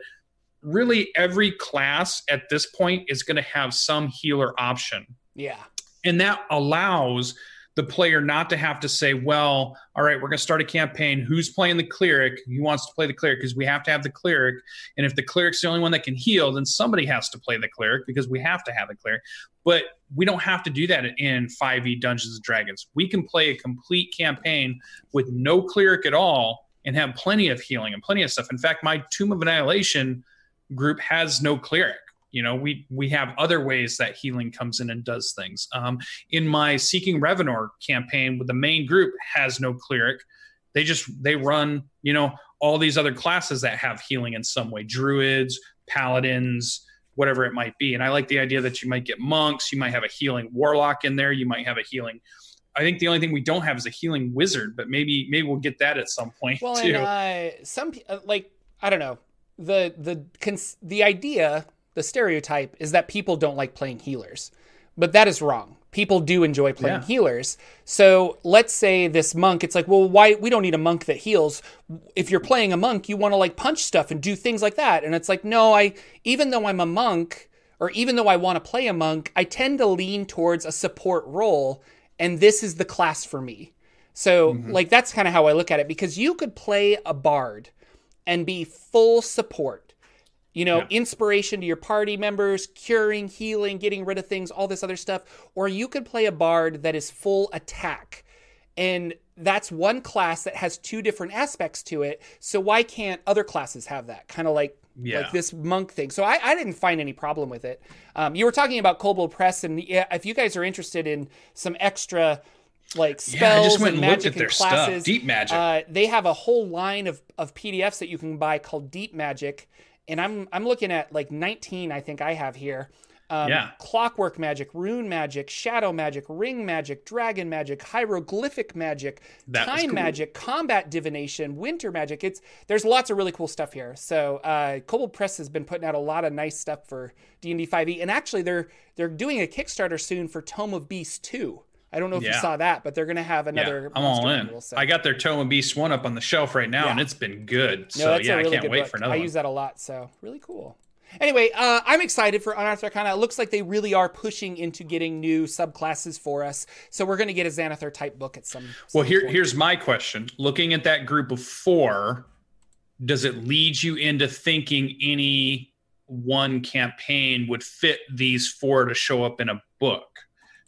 really every class at this point is going to have some healer option. Yeah. And that allows the player not to have to say, well, all right, we're going to start a campaign. Who's playing the cleric? Who wants to play the cleric? Because we have to have the cleric. And if the cleric's the only one that can heal, then somebody has to play the cleric because we have to have the cleric. But we don't have to do that in five e Dungeons and Dragons. We can play a complete campaign with no cleric at all and have plenty of healing and plenty of stuff. In fact, my Tomb of Annihilation group has no cleric. You know, we we have other ways that healing comes in and does things. Um, in my Seeking Revenor campaign, with the main group has no cleric. They just, they run, you know, all these other classes that have healing in some way. Druids, paladins, whatever it might be. And I like the idea that you might get monks. You might have a healing warlock in there. You might have a healing... I think the only thing we don't have is a healing wizard, but maybe maybe we'll get that at some point, well, too. And, uh, some, like, I don't know. The, the, cons- the idea... The stereotype is that people don't like playing healers, but that is wrong. People do enjoy playing yeah. healers. So let's say this monk, it's like, well, why we don't need a monk that heals. If you're playing a monk, you want to like punch stuff and do things like that. And it's like, no, I, even though I'm a monk, or even though I want to play a monk, I tend to lean towards a support role. And this is the class for me. So mm-hmm. like, that's kind of how I look at it, because you could play a bard and be full support. You know, yeah. inspiration to your party members, curing, healing, getting rid of things, all this other stuff. Or you could play a bard that is full attack. And that's one class that has two different aspects to it. So why can't other classes have that? Kind of like, yeah. like this monk thing. So I, I didn't find any problem with it. Um, you were talking about Kobold Press. And if you guys are interested in some extra... like spells yeah, I just went and, and looked at their classes. Stuff. Deep Magic. Uh, they have a whole line of, of P D Fs that you can buy called Deep Magic, and I'm I'm looking at like nineteen I think I have here. Um, yeah. Clockwork Magic, Rune Magic, Shadow Magic, Ring Magic, Dragon Magic, Hieroglyphic Magic, that Time cool. Magic, Combat Divination, Winter Magic. It's there's lots of really cool stuff here. So uh, Kobold Press has been putting out a lot of nice stuff for D and D five e, and actually they're they're doing a Kickstarter soon for Tome of Beasts two. I don't know if yeah. you saw that, but they're going to have another. Yeah, I'm all in. Manual, so. I got their Tome of Beasts one up on the shelf right now, yeah. and it's been good. So, no, yeah, really I can't wait book. for another I one. I use that a lot, so really cool. Anyway, uh, I'm excited for Unearthed Arcana. It looks like they really are pushing into getting new subclasses for us. So we're going to get a Xanathar-type book at some, some Well, here, point. here's my question. Looking at that group of four, does it lead you into thinking any one campaign would fit these four to show up in a book?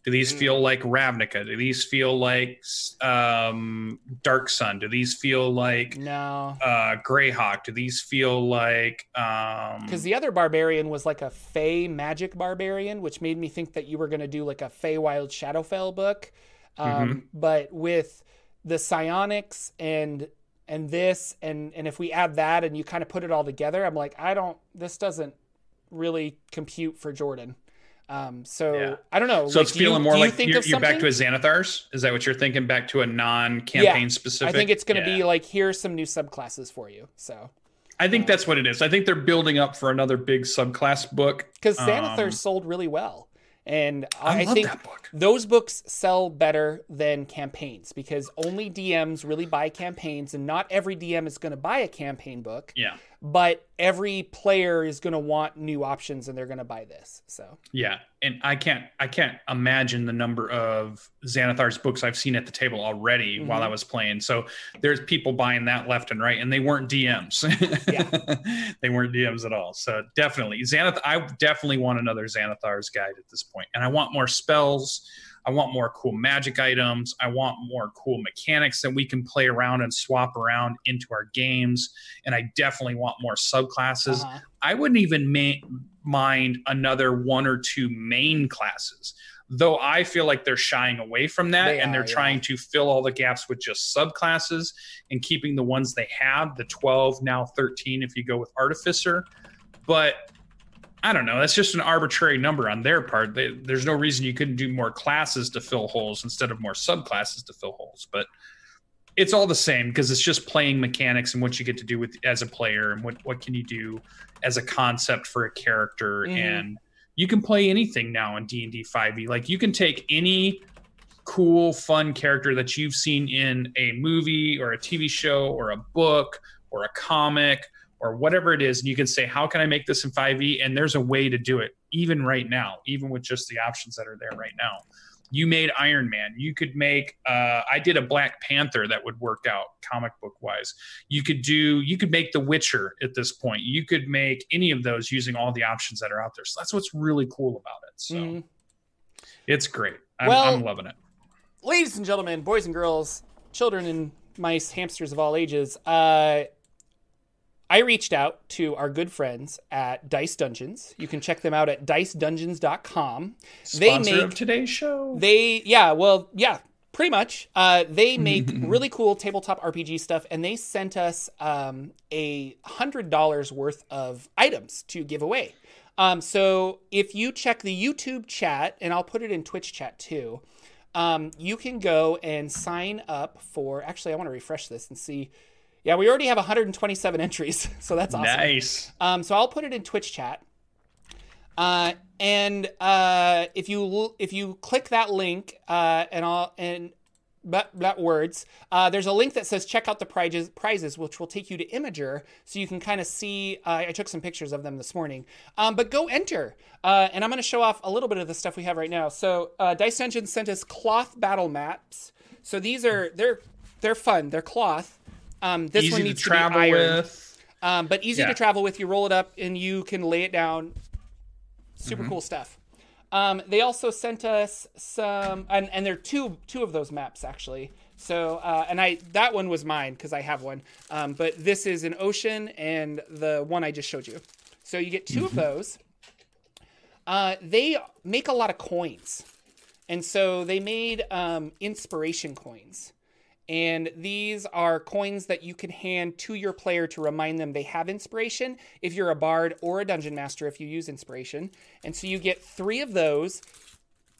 Do these feel like Ravnica? Do these feel like um, Dark Sun? Do these feel like no. uh, Greyhawk? Do these feel like... Because um... the other barbarian was like a Fey magic barbarian, which made me think that you were going to do like a Feywild Shadowfell book. Um, mm-hmm. But with the psionics and and this, and, and if we add that and you kind of put it all together, I'm like, I don't... This doesn't really compute for Jordan. Um, so yeah. I don't know. So like, it's feeling you, more like you you're, you're back to a Xanathar's. Is that what you're thinking? Back to a non-campaign yeah. specific? I think it's going to yeah. be like, here's some new subclasses for you. So I think um, that's what it is. I think they're building up for another big subclass book. Because Xanathar's um, sold really well. And I, I, I think book. those books sell better than campaigns because only D Ms really buy campaigns, and not every D M is going to buy a campaign book. Yeah. But every player is going to want new options, and they're going to buy this. So yeah, and I can't I can't imagine the number of Xanathar's books I've seen at the table already mm-hmm. while I was playing. So there's people buying that left and right, and they weren't D Ms. yeah. They weren't D Ms at all. So definitely Xanath. I definitely want another Xanathar's Guide at this point, and I want more spells. I want more cool magic items. I want more cool mechanics that we can play around and swap around into our games. And I definitely want more subclasses. Uh-huh. I wouldn't even ma- mind another one or two main classes, though I feel like they're shying away from that. They and they're are, trying yeah. to fill all the gaps with just subclasses and keeping the ones they have, the twelve, now thirteen, if you go with Artificer. But I don't know. That's just an arbitrary number on their part. They, there's no reason you couldn't do more classes to fill holes instead of more subclasses to fill holes. But it's all the same because it's just playing mechanics and what you get to do with as a player and what, what can you do as a concept for a character. Mm-hmm. And you can play anything now in D and D five e. Like you can take any cool, fun character that you've seen in a movie or a T V show or a book or a comic or whatever it is, and you can say, how can I make this in five e? And there's a way to do it, even right now, even with just the options that are there right now. You made Iron Man. You could make, uh, I did a Black Panther that would work out comic book wise. You could do, you could make The Witcher at this point. You could make any of those using all the options that are out there. So that's what's really cool about it. So mm. it's great. I'm, well, I'm loving it. Ladies and gentlemen, boys and girls, children and mice, hamsters of all ages, uh, I reached out to our good friends at Dice Dungeons. You can check them out at dice dungeons dot com. Sponsor they make, of today's show. They, yeah, well, yeah, pretty much. Uh, they make really cool tabletop R P G stuff, and they sent us um, one hundred dollars worth of items to give away. Um, so if you check the YouTube chat, and I'll put it in Twitch chat too, um, you can go and sign up for, actually, I want to refresh this and see. Yeah, we already have one hundred twenty-seven entries, so that's awesome. Nice. Um, so I'll put it in Twitch chat. Uh, and uh, if you if you click that link uh, and I'll and but that words, uh, there's a link that says check out the prizes, prizes, which will take you to Imager, so you can kind of see. Uh, I took some pictures of them this morning, um, but go enter. Uh, and I'm going to show off a little bit of the stuff we have right now. So uh, Dice Dungeons sent us cloth battle maps. So these are they're they're fun. They're cloth. Um, this Easy one needs to, travel to be ironed. With. Um, but easy yeah. to travel with. You roll it up and you can lay it down. Super mm-hmm. cool stuff. Um, they also sent us some, and, and there are two two of those maps actually. So, uh, and I that one was mine because I have one. Um, but this is an ocean and the one I just showed you. So you get two mm-hmm. of those. Uh, they make a lot of coins. And so they made um, inspiration coins. And these are coins that you can hand to your player to remind them they have inspiration if you're a bard or a dungeon master if you use inspiration. And so you get three of those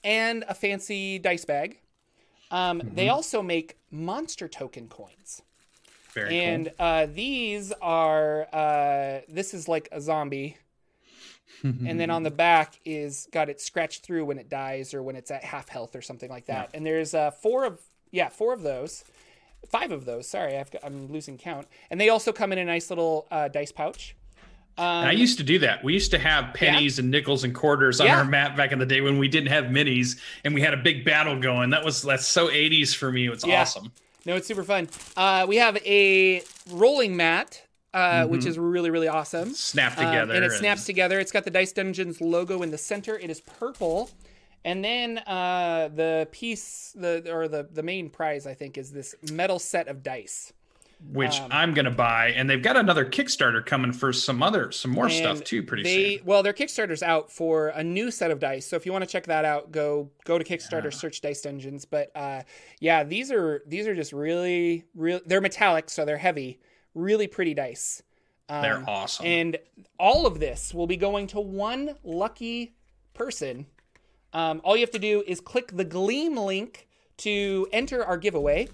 and a fancy dice bag. Um, mm-hmm. They also make monster token coins. Very and, cool. And uh, these are, uh, this is like a zombie. And then on the back is got it scratched through when it dies or when it's at half health or something like that. Yeah. And there's uh, four of yeah four of those, five of those. Sorry, I've got, I'm losing count. And they also come in a nice little uh, dice pouch. Um, and I used to do that. We used to have pennies yeah. and nickels and quarters on yeah. our map back in the day when we didn't have minis and we had a big battle going. That was that's so eighties for me. It's yeah. awesome. No, it's super fun. Uh, we have a rolling mat. Uh, mm-hmm. which is really, really awesome. Snap together. Um, and it and... snaps together. It's got the Dice Dungeons logo in the center. It is purple. And then uh, the piece, the or the, the main prize, I think, is this metal set of dice. Which um, I'm going to buy. And they've got another Kickstarter coming for some other, some more stuff, too, pretty they, soon. Well, their Kickstarter's out for a new set of dice. So if you want to check that out, go go to Kickstarter, yeah. search Dice Dungeons. But, uh, yeah, these are these are just really, really, they're metallic, so they're heavy. Really pretty dice. Um, They're awesome. And all of this will be going to one lucky person. Um, all you have to do is click the Gleam link to enter our giveaway.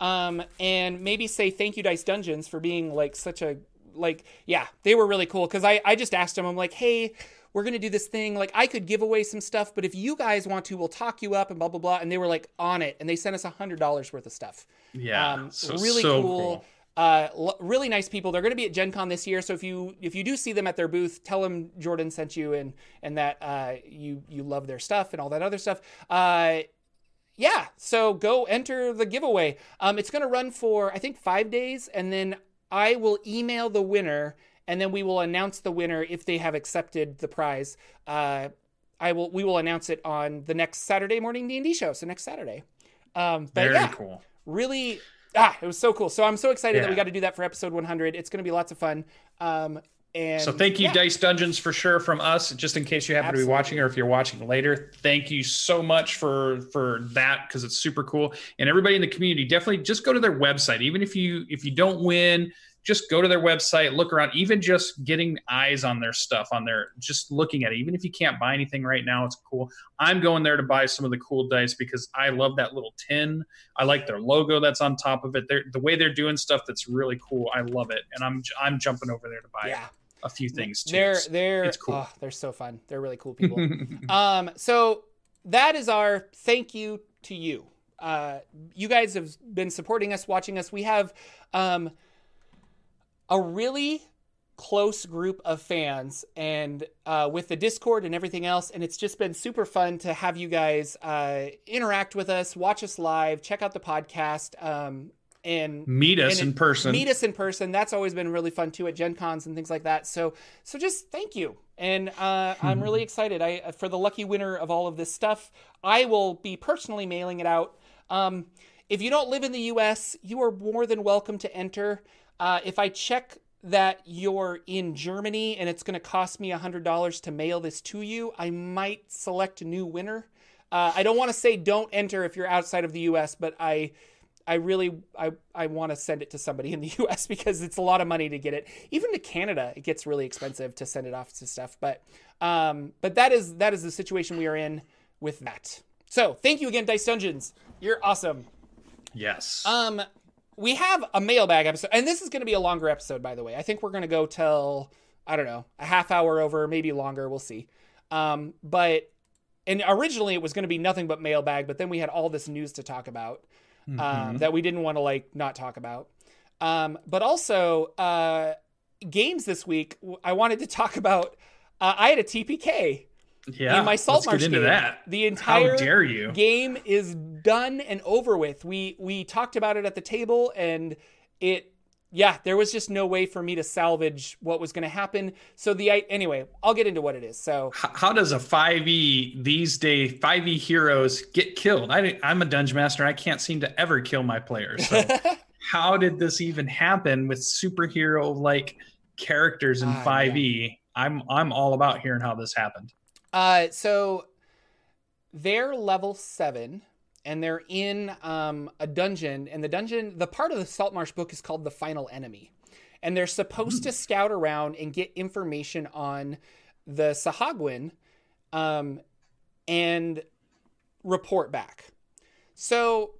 Um, and maybe say thank you, Dice Dungeons, for being like such a, like, yeah, they were really cool. Because I, I just asked them, I'm like, hey, we're going to do this thing. Like, I could give away some stuff, but if you guys want to, we'll talk you up and blah, blah, blah. And they were like on it. And they sent us one hundred dollars worth of stuff. Yeah. Um, so, really so cool. cool. Uh, l- really nice people. They're going to be at Gen Con this year, so if you if you do see them at their booth, tell them Jordan sent you and and that uh, you you love their stuff and all that other stuff. Uh, yeah, so go enter the giveaway. Um, it's going to run for I think five days, and then I will email the winner, and then we will announce the winner if they have accepted the prize. Uh, I will we will announce it on the next Saturday morning D and D show. So next Saturday. Um, but Very yeah, cool. Really. Ah, it was so cool. So I'm so excited yeah. that we got to do that for episode one hundred. It's going to be lots of fun. Um, and so thank you, yeah. Dice Dungeons, for sure from us. Just in case you happen Absolutely. to be watching or if you're watching later, thank you so much for for that because it's super cool. And everybody in the community, definitely just go to their website. Even if you if you don't win, just go to their website, look around. Even just getting eyes on their stuff, on their just looking at it. Even if you can't buy anything right now, it's cool. I'm going there to buy some of the cool dice because I love that little tin. I like their logo that's on top of it. They're, the way they're doing stuff that's really cool. I love it, and I'm I'm jumping over there to buy yeah. a few things too. They're they're it's cool. Oh, they're so fun. They're really cool people. um, so that is our thank you to you. Uh, you guys have been supporting us, watching us. We have. Um, A really close group of fans and uh, with the Discord and everything else. And it's just been super fun to have you guys uh, interact with us, watch us live, check out the podcast, um, and meet us and in it, person. Meet us in person. That's always been really fun too at Gen Cons and things like that. So, so just thank you. And uh, hmm. I'm really excited I for the lucky winner of all of this stuff. I will be personally mailing it out. Um, if you don't live in the U S, you are more than welcome to enter. Uh, if I check that you're in Germany and it's going to cost me one hundred dollars to mail this to you, I might select a new winner. Uh, I don't want to say don't enter if you're outside of the U S, but I I really I, I want to send it to somebody in the U S because it's a lot of money to get it. Even to Canada, it gets really expensive to send it off to stuff. But um, but that is that is the situation we are in with that. So thank you again, Dice Dungeons. You're awesome. Yes. Um. We have a mailbag episode, and this is going to be a longer episode, by the way. I think we're going to go till, I don't know, a half hour over, maybe longer. We'll see. Um, but, and originally it was going to be nothing but mailbag, but then we had all this news to talk about um, mm-hmm. that we didn't want to, like, not talk about. Um, but also, uh, games this week, I wanted to talk about, uh, I had a T P K. Yeah, in my Saltmarsh game, that. the entire How dare you. game is done and over with. We we talked about it at the table, and it yeah, there was just no way for me to salvage what was going to happen. So the, anyway, I'll get into what it is. So how, how does a five E these days, five E heroes get killed? I, I'm a dungeon master. And I can't seem to ever kill my players. So how did this even happen with superhero like characters in ah, five E? Yeah. I'm, I'm all about hearing how this happened. Uh, so they're level seven. And they're in um, a dungeon, and the dungeon, the part of the Saltmarsh book is called The Final Enemy. And they're supposed mm. to scout around and get information on the Sahuagin um, and report back. So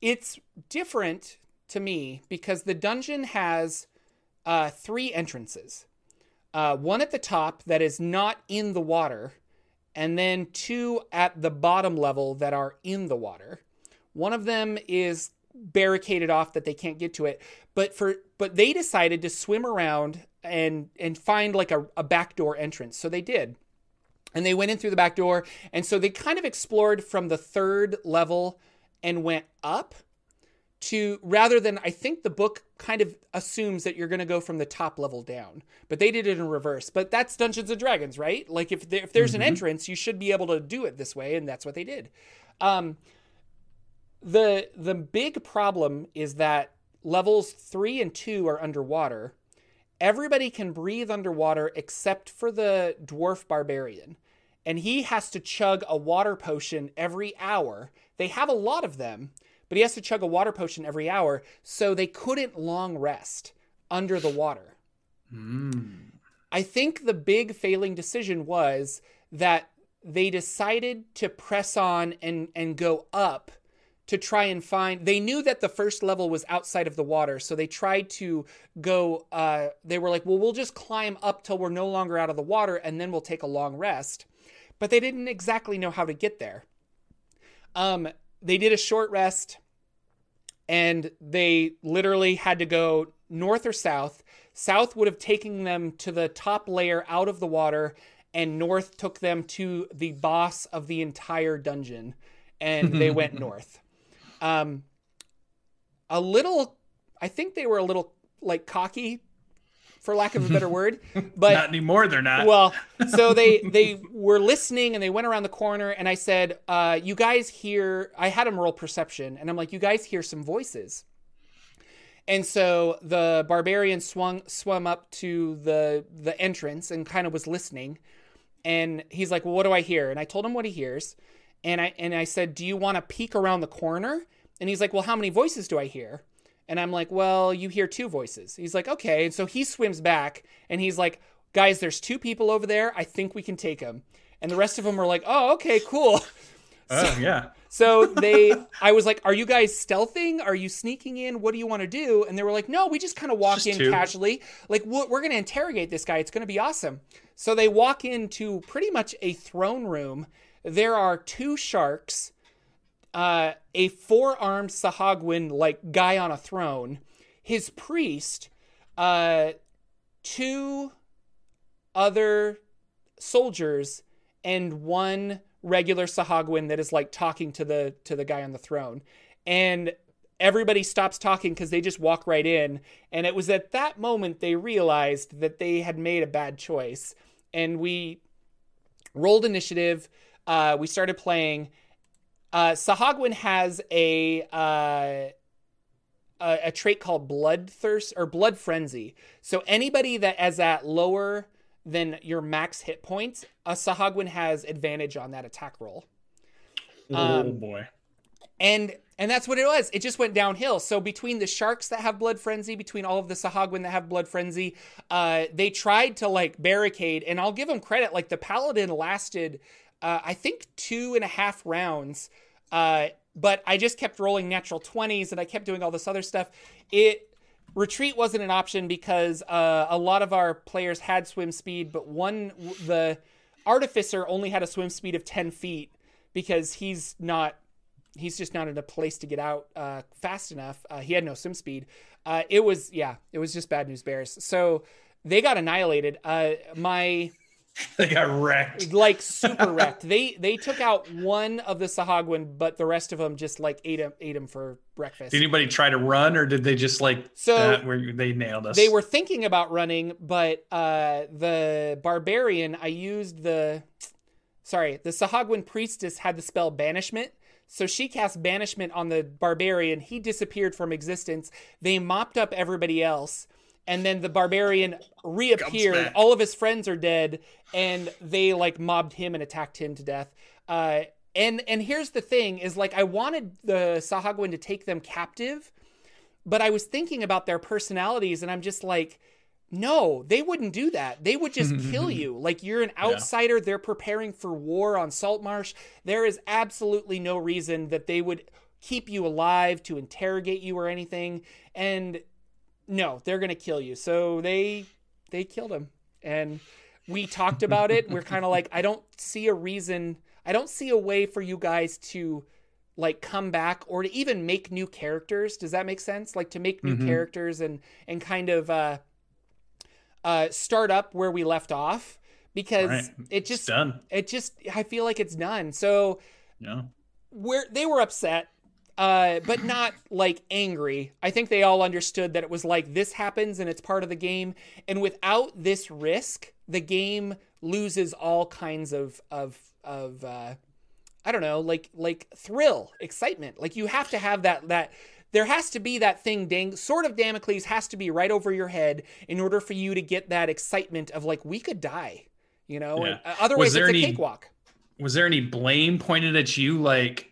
it's different to me because the dungeon has uh, three entrances. Uh, one at the top that is not in the water, and then two at the bottom level that are in the water. One of them is barricaded off that they can't get to it. But for but they decided to swim around and and find like a, a backdoor entrance. So they did. And they went in through the back door. And so they kind of explored from the third level and went up to, rather than, I think the book kind of assumes that you're going to go from the top level down, but they did it in reverse. But that's Dungeons and Dragons, right? Like if there, if there's mm-hmm. an entrance, you should be able to do it this way, and that's what they did. Um, the the big problem is that levels three and two are underwater. Everybody can breathe underwater except for the dwarf barbarian, and he has to chug a water potion every hour. They have a lot of them, but he has to chug a water potion every hour, so they couldn't long rest under the water. Mm. I think the big failing decision was that they decided to press on and, and go up to try and find... They knew that the first level was outside of the water, so they tried to go... Uh, they were like, well, we'll just climb up till we're no longer out of the water, and then we'll take a long rest. But they didn't exactly know how to get there. Um... They did a short rest, and they literally had to go north or south. South would have taken them to the top layer out of the water, and north took them to the boss of the entire dungeon, and they went north. Um, a little, I think they were a little, like, cocky, for lack of a better word, but not anymore. They're not. Well, so they, they were listening and they went around the corner, and I said, uh, you guys hear, I had them roll perception, and I'm like, you guys hear some voices. And so the barbarian swung, swam up to the, the entrance and kind of was listening. And he's like, well, what do I hear? And I told him what he hears. And I, and I said, do you want to peek around the corner? And he's like, well, how many voices do I hear? And I'm like, well, you hear two voices. He's like, okay. And so he swims back, and he's like, guys, there's two people over there. I think we can take them. And the rest of them were like, oh, okay, cool. Oh, so, yeah. So they, I was like, are you guys stealthing? Are you sneaking in? What do you want to do? And they were like, no, we just kind of walk just in two. casually. Like, we're going to interrogate this guy. It's going to be awesome. So they walk into pretty much a throne room. There are two sharks, Uh, a four-armed Sahuagin, like, guy on a throne, his priest, uh, two other soldiers, and one regular Sahuagin that is, like, talking to the to the guy on the throne. And everybody stops talking because they just walk right in. And it was at that moment they realized that they had made a bad choice. And we rolled initiative. Uh, we started playing... Uh, Sahuagin has a, uh, a a trait called Bloodthirst or Blood Frenzy. So anybody that is at lower than your max hit points, a Sahuagin has advantage on that attack roll. Um, oh boy! And and that's what it was. It just went downhill. So between the sharks that have Blood Frenzy, between all of the Sahuagin that have Blood Frenzy, uh, they tried to like barricade. And I'll give them credit. Like the Paladin lasted. Uh, I think two and a half rounds, uh, but I just kept rolling natural twenties and I kept doing all this other stuff. It retreat wasn't an option because uh, a lot of our players had swim speed, but one, the artificer only had a swim speed of ten feet because he's not, he's just not in a place to get out uh, fast enough. Uh, he had no swim speed. Uh, it was, yeah, it was just bad news bears. So they got annihilated. Uh, my They got wrecked. Like, super wrecked. They they took out one of the Sahuagin, but the rest of them just, like, ate them, ate them for breakfast. Did anybody try to run, or did they just, like, so that, where they nailed us? They were thinking about running, but uh, the barbarian, I used the... Sorry, the Sahuagin priestess had the spell Banishment, so she cast Banishment on the barbarian. He disappeared from existence. They mopped up everybody else. And then the barbarian reappeared. All of his friends are dead, and they like mobbed him and attacked him to death. Uh, and and here's the thing: is like I wanted the Sahuagin to take them captive, but I was thinking about their personalities, and I'm just like, no, they wouldn't do that. They would just kill you. Like, you're an outsider. Yeah. They're preparing for war on Saltmarsh. There is absolutely no reason that they would keep you alive to interrogate you or anything. And no, they're going to kill you. So they they killed him. And we talked about it. We're kind of like, I don't see a reason. I don't see a way for you guys to, like, come back or to even make new characters. Does that make sense? Like, to make new mm-hmm. characters and, and kind of uh, uh, start up where we left off. Because right. it just... It's done. It just... I feel like it's done. So yeah. we're, they were upset. Uh, but not, like, angry. I think they all understood that it was like, this happens and it's part of the game. And without this risk, the game loses all kinds of, of, of uh, I don't know, like, like thrill, excitement. Like, you have to have that, that there has to be that thing, dang, sort of Damocles has to be right over your head in order for you to get that excitement of, like, we could die, you know? Yeah. And otherwise, it's any, a cakewalk. Was there any blame pointed at you, like,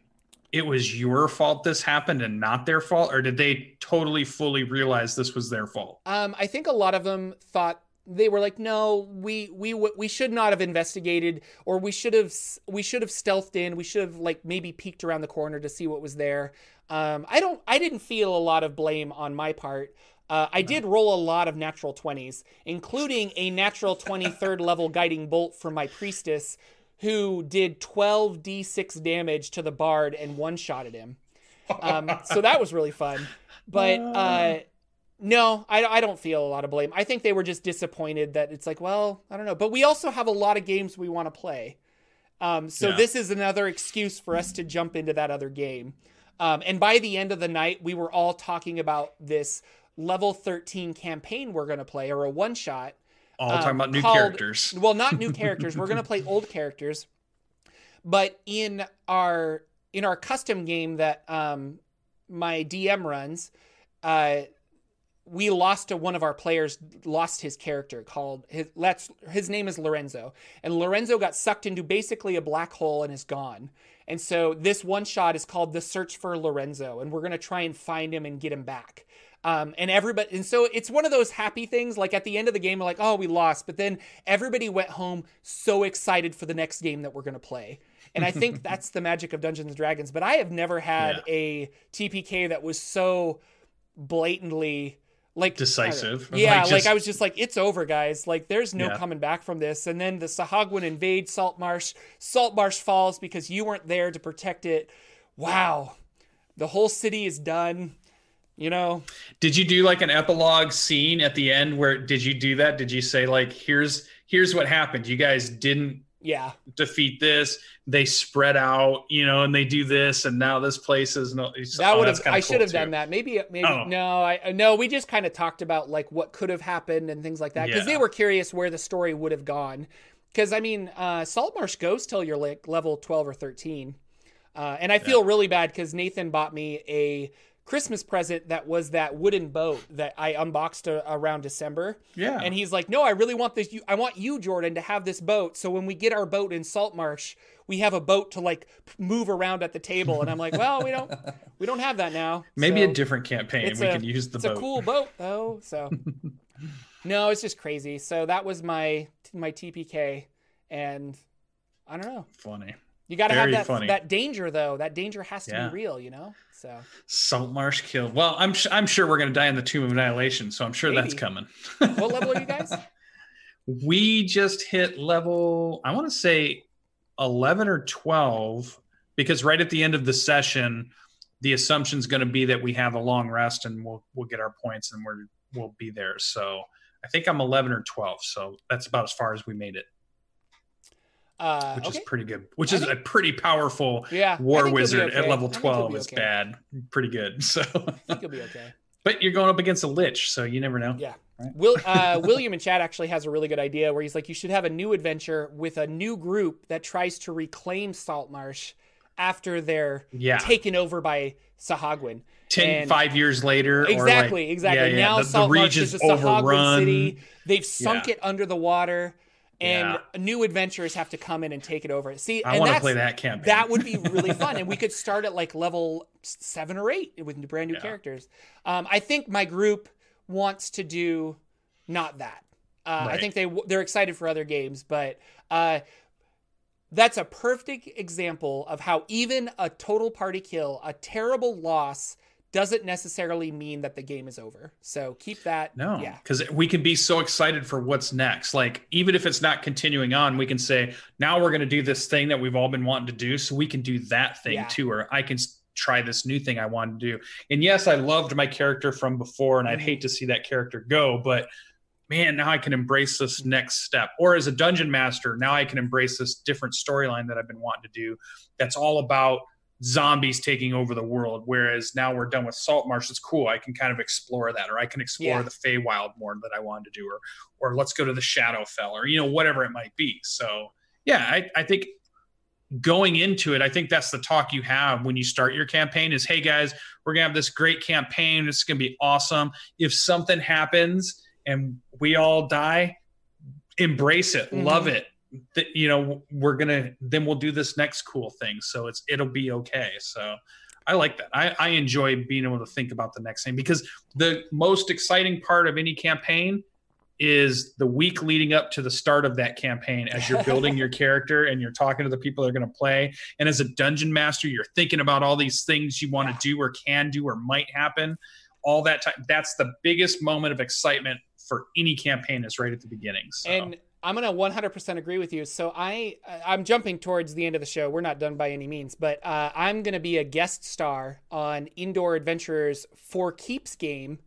it was your fault this happened and not their fault? Or did they totally fully realize this was their fault? Um, I think a lot of them thought, they were like, no, we, we, we should not have investigated, or we should have, we should have stealthed in. We should have, like, maybe peeked around the corner to see what was there. Um, I don't, I didn't feel a lot of blame on my part. Uh, I did roll a lot of natural twenties, including a natural twenty third level guiding bolt from my priestess, who did twelve d six damage to the bard and one-shotted him. Um, so that was really fun. But uh, no, I, I don't feel a lot of blame. I think they were just disappointed that it's like, well, I don't know. But we also have a lot of games we want to play. Um, so yeah. this is another excuse for us to jump into that other game. Um, and by the end of the night, we were all talking about this level thirteen campaign we're going to play, or a one-shot. All um, talking about new called, characters. Well, not new characters. We're going to play old characters. But in our in our custom game that um, my D M runs, uh, we lost to one of our players, lost his character called, his, let's, his name is Lorenzo. And Lorenzo got sucked into basically a black hole and is gone. And so this one shot is called The Search for Lorenzo. And we're going to try and find him and get him back. Um, and everybody, and so it's one of those happy things. Like, at the end of the game, we're like, oh, we lost. But then everybody went home so excited for the next game that we're going to play. And I think that's the magic of Dungeons and Dragons. But I have never had yeah. a T P K that was so blatantly, like, decisive. Yeah. Like, just, like, I was just like, it's over, guys. Like, there's no yeah. coming back from this. And then the Sahuagin invade Saltmarsh. Saltmarsh falls because you weren't there to protect it. Wow. The whole city is done. You know, did you do like an epilogue scene at the end where did you do that? Did you say like, here's, here's what happened. You guys didn't yeah. defeat this. They spread out, you know, and they do this. And now this place is no, that oh, would have, I cool should have too. done that. Maybe, maybe oh. no, I no, we just kind of talked about like what could have happened and things like that. Cause yeah. they were curious where the story would have gone. Cause I mean, uh, Saltmarsh goes till you're like level twelve or thirteen. Uh, and I feel yeah. really bad cause Nathan bought me a Christmas present that was that wooden boat that I unboxed a, around December. Yeah. And he's like, no, I really want this. You, I want you, Jordan, to have this boat. So when we get our boat in Saltmarsh, we have a boat to like move around at the table. And I'm like, well, we don't, we don't have that now. Maybe so a different campaign. We a, can use the it's boat. It's a cool boat though. So no, it's just crazy. So that was my, my T P K, and I don't know. Funny. You got to have that funny. that danger though. That danger has to yeah. be real, you know? So Saltmarsh killed. Well, I'm sh- I'm sure we're going to die in the Tomb of Annihilation, so I'm sure Maybe. that's coming. What level are you guys? We just hit level, I want to say eleven or twelve, because right at the end of the session, the assumption is going to be that we have a long rest and we'll we'll get our points and we're we'll be there. So I think I'm eleven or twelve, so that's about as far as we made it. Uh, which okay. is pretty good. Which I is think, a pretty powerful yeah, war wizard okay. at level twelve. It's okay. bad. Pretty good. So I think you'll be okay. But you're going up against a lich, so you never know. Yeah. Right? Will uh, William in chat actually has a really good idea where he's like, you should have a new adventure with a new group that tries to reclaim Saltmarsh after they're yeah. taken over by Sahuagin. Ten, and five years later. Exactly, or like, exactly. Yeah, yeah. Now the, Saltmarsh the is a Sahuagin city. They've sunk yeah. it under the water. And yeah. new adventurers have to come in and take it over. See, I want to play that campaign. That would be really fun. And we could start at like level seven or eight with brand new yeah. characters. Um, I think my group wants to do not that. Uh, right. I think they, they're excited for other games, but uh, that's a perfect example of how even a total party kill, a terrible loss, doesn't necessarily mean that the game is over. So keep that. No, because yeah. we can be so excited for what's next. Like, even if it's not continuing on, we can say, now we're going to do this thing that we've all been wanting to do. So we can do that thing yeah. too, or I can try this new thing I want to do. And yes, I loved my character from before, and I'd hate to see that character go, but man, now I can embrace this next step. Or as a dungeon master, now I can embrace this different storyline that I've been wanting to do. That's all about zombies taking over the world, whereas now we're done with Saltmarsh. It's cool. I can kind of explore that, or I can explore yeah. the Feywild more that I wanted to do, or or let's go to the Shadowfell, or, you know, whatever it might be. So yeah, I, I think going into it, I think that's the talk you have when you start your campaign is, hey guys, we're gonna have this great campaign. It's gonna be awesome. If something happens and we all die, embrace it, mm-hmm. love it. That, you know, we're gonna then we'll do this next cool thing, so it's it'll be okay. So I like that. I, I enjoy being able to think about the next thing, because the most exciting part of any campaign is the week leading up to the start of that campaign, as you're building your character and you're talking to the people that are going to play. And as a dungeon master, you're thinking about all these things you want to do or can do or might happen, all that time. That's the biggest moment of excitement for any campaign, is right at the beginning. So. And I'm going to one hundred percent agree with you. So I, I'm jumping towards the end of the show. We're not done by any means, but uh, I'm going to be a guest star on Indoor Adventurer's For Keeps game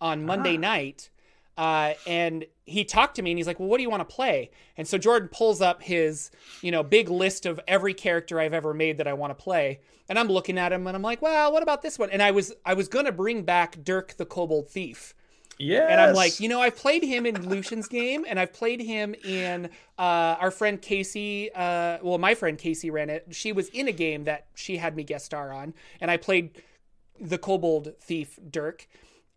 on Monday ah. night. Uh, and he talked to me and he's like, well, what do you want to play? And so Jordan pulls up his, you know, big list of every character I've ever made that I want to play. And I'm looking at him and I'm like, well, what about this one? And I was, I was going to bring back Dirk the Kobold Thief. Yeah, and I'm like, you know, I've played him in Lucian's game, and I've played him in uh, our friend Casey. Uh, well, my friend Casey ran it. She was in a game that she had me guest star on, and I played the Kobold Thief Dirk.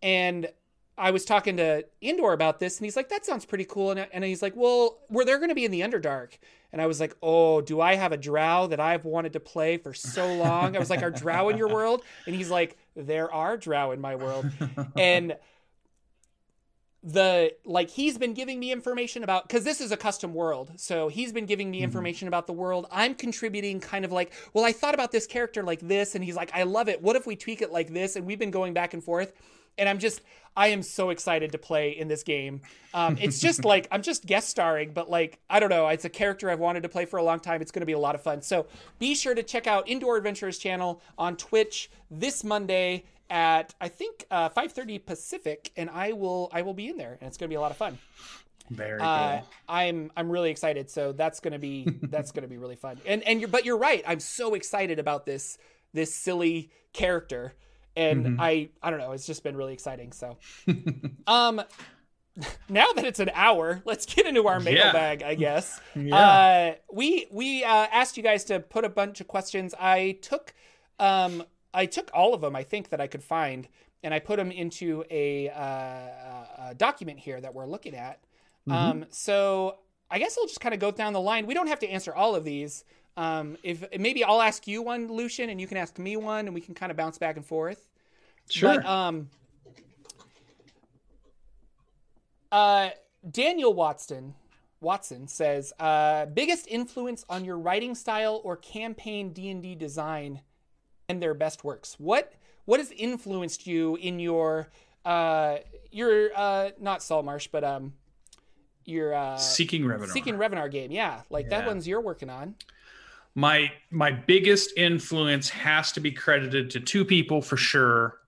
And I was talking to Indoor about this, and he's like, that sounds pretty cool. And, and he's like, well, were they going to be in the Underdark? And I was like, oh, do I have a drow that I've wanted to play for so long? I was like, are drow in your world? And he's like, there are drow in my world. And the like he's been giving me information about, because this is a custom world, so he's been giving me information mm-hmm. about the world. I'm contributing kind of like, well, I thought about this character like this, and he's like, I love it, what if we tweak it like this? And we've been going back and forth, and I'm just I am so excited to play in this game. Um it's just like I'm just guest starring, but like I don't know, it's a character I've wanted to play for a long time. It's going to be a lot of fun. So be sure to check out Indoor Adventurers channel on Twitch this Monday at I think uh five thirty Pacific, and I will I will be in there, and it's gonna be a lot of fun. Very uh, good. I'm I'm really excited. So that's gonna be that's gonna be really fun. And and you're but you're right. I'm so excited about this this silly character, and mm-hmm. I I don't know. It's just been really exciting. So um, now that it's an hour, let's get into our mailbag, yeah. I guess. Yeah. Uh, we we uh, asked you guys to put a bunch of questions. I took um. I took all of them, I think, that I could find, and I put them into a, uh, a document here that we're looking at. Mm-hmm. Um, so I guess I'll just kind of go down the line. We don't have to answer all of these. Um, if maybe I'll ask you one, Lucian, and you can ask me one, and we can kind of bounce back and forth. Sure. But, um, uh, Daniel Watson, Watson says, uh, biggest influence on your writing style or campaign D and D design and their best works. What what has influenced you in your uh your uh not Saltmarsh, but um your uh Seeking Revenor Seeking Revenor game? Yeah, like yeah. that one's you're working on. My my biggest influence has to be credited to two people for sure.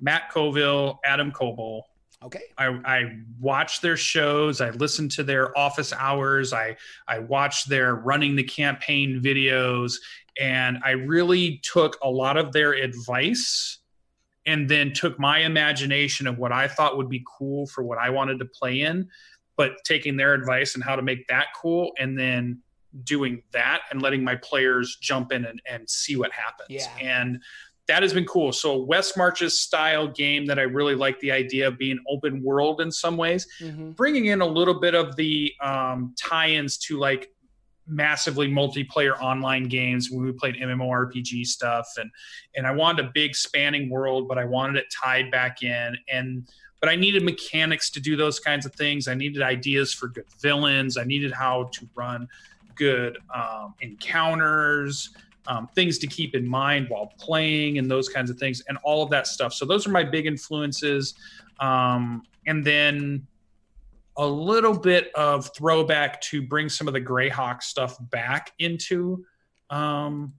Matt Colville, Adam Coble. Okay. I, I watch their shows. I listen to their office hours. I, I watch their running the campaign videos. And I really took a lot of their advice and then took my imagination of what I thought would be cool for what I wanted to play in, but taking their advice and how to make that cool and then doing that and letting my players jump in and, and see what happens. Yeah. And that has been cool. So West March's style game that I really like the idea of being open world in some ways, mm-hmm. bringing in a little bit of the um, tie-ins to like massively multiplayer online games when we played MMORPG stuff. And, and I wanted a big spanning world, but I wanted it tied back in. And, but I needed mechanics to do those kinds of things. I needed ideas for good villains. I needed how to run good um, encounters, Um, things to keep in mind while playing and those kinds of things and all of that stuff. So those are my big influences. Um, and then a little bit of throwback to bring some of the Greyhawk stuff back into um,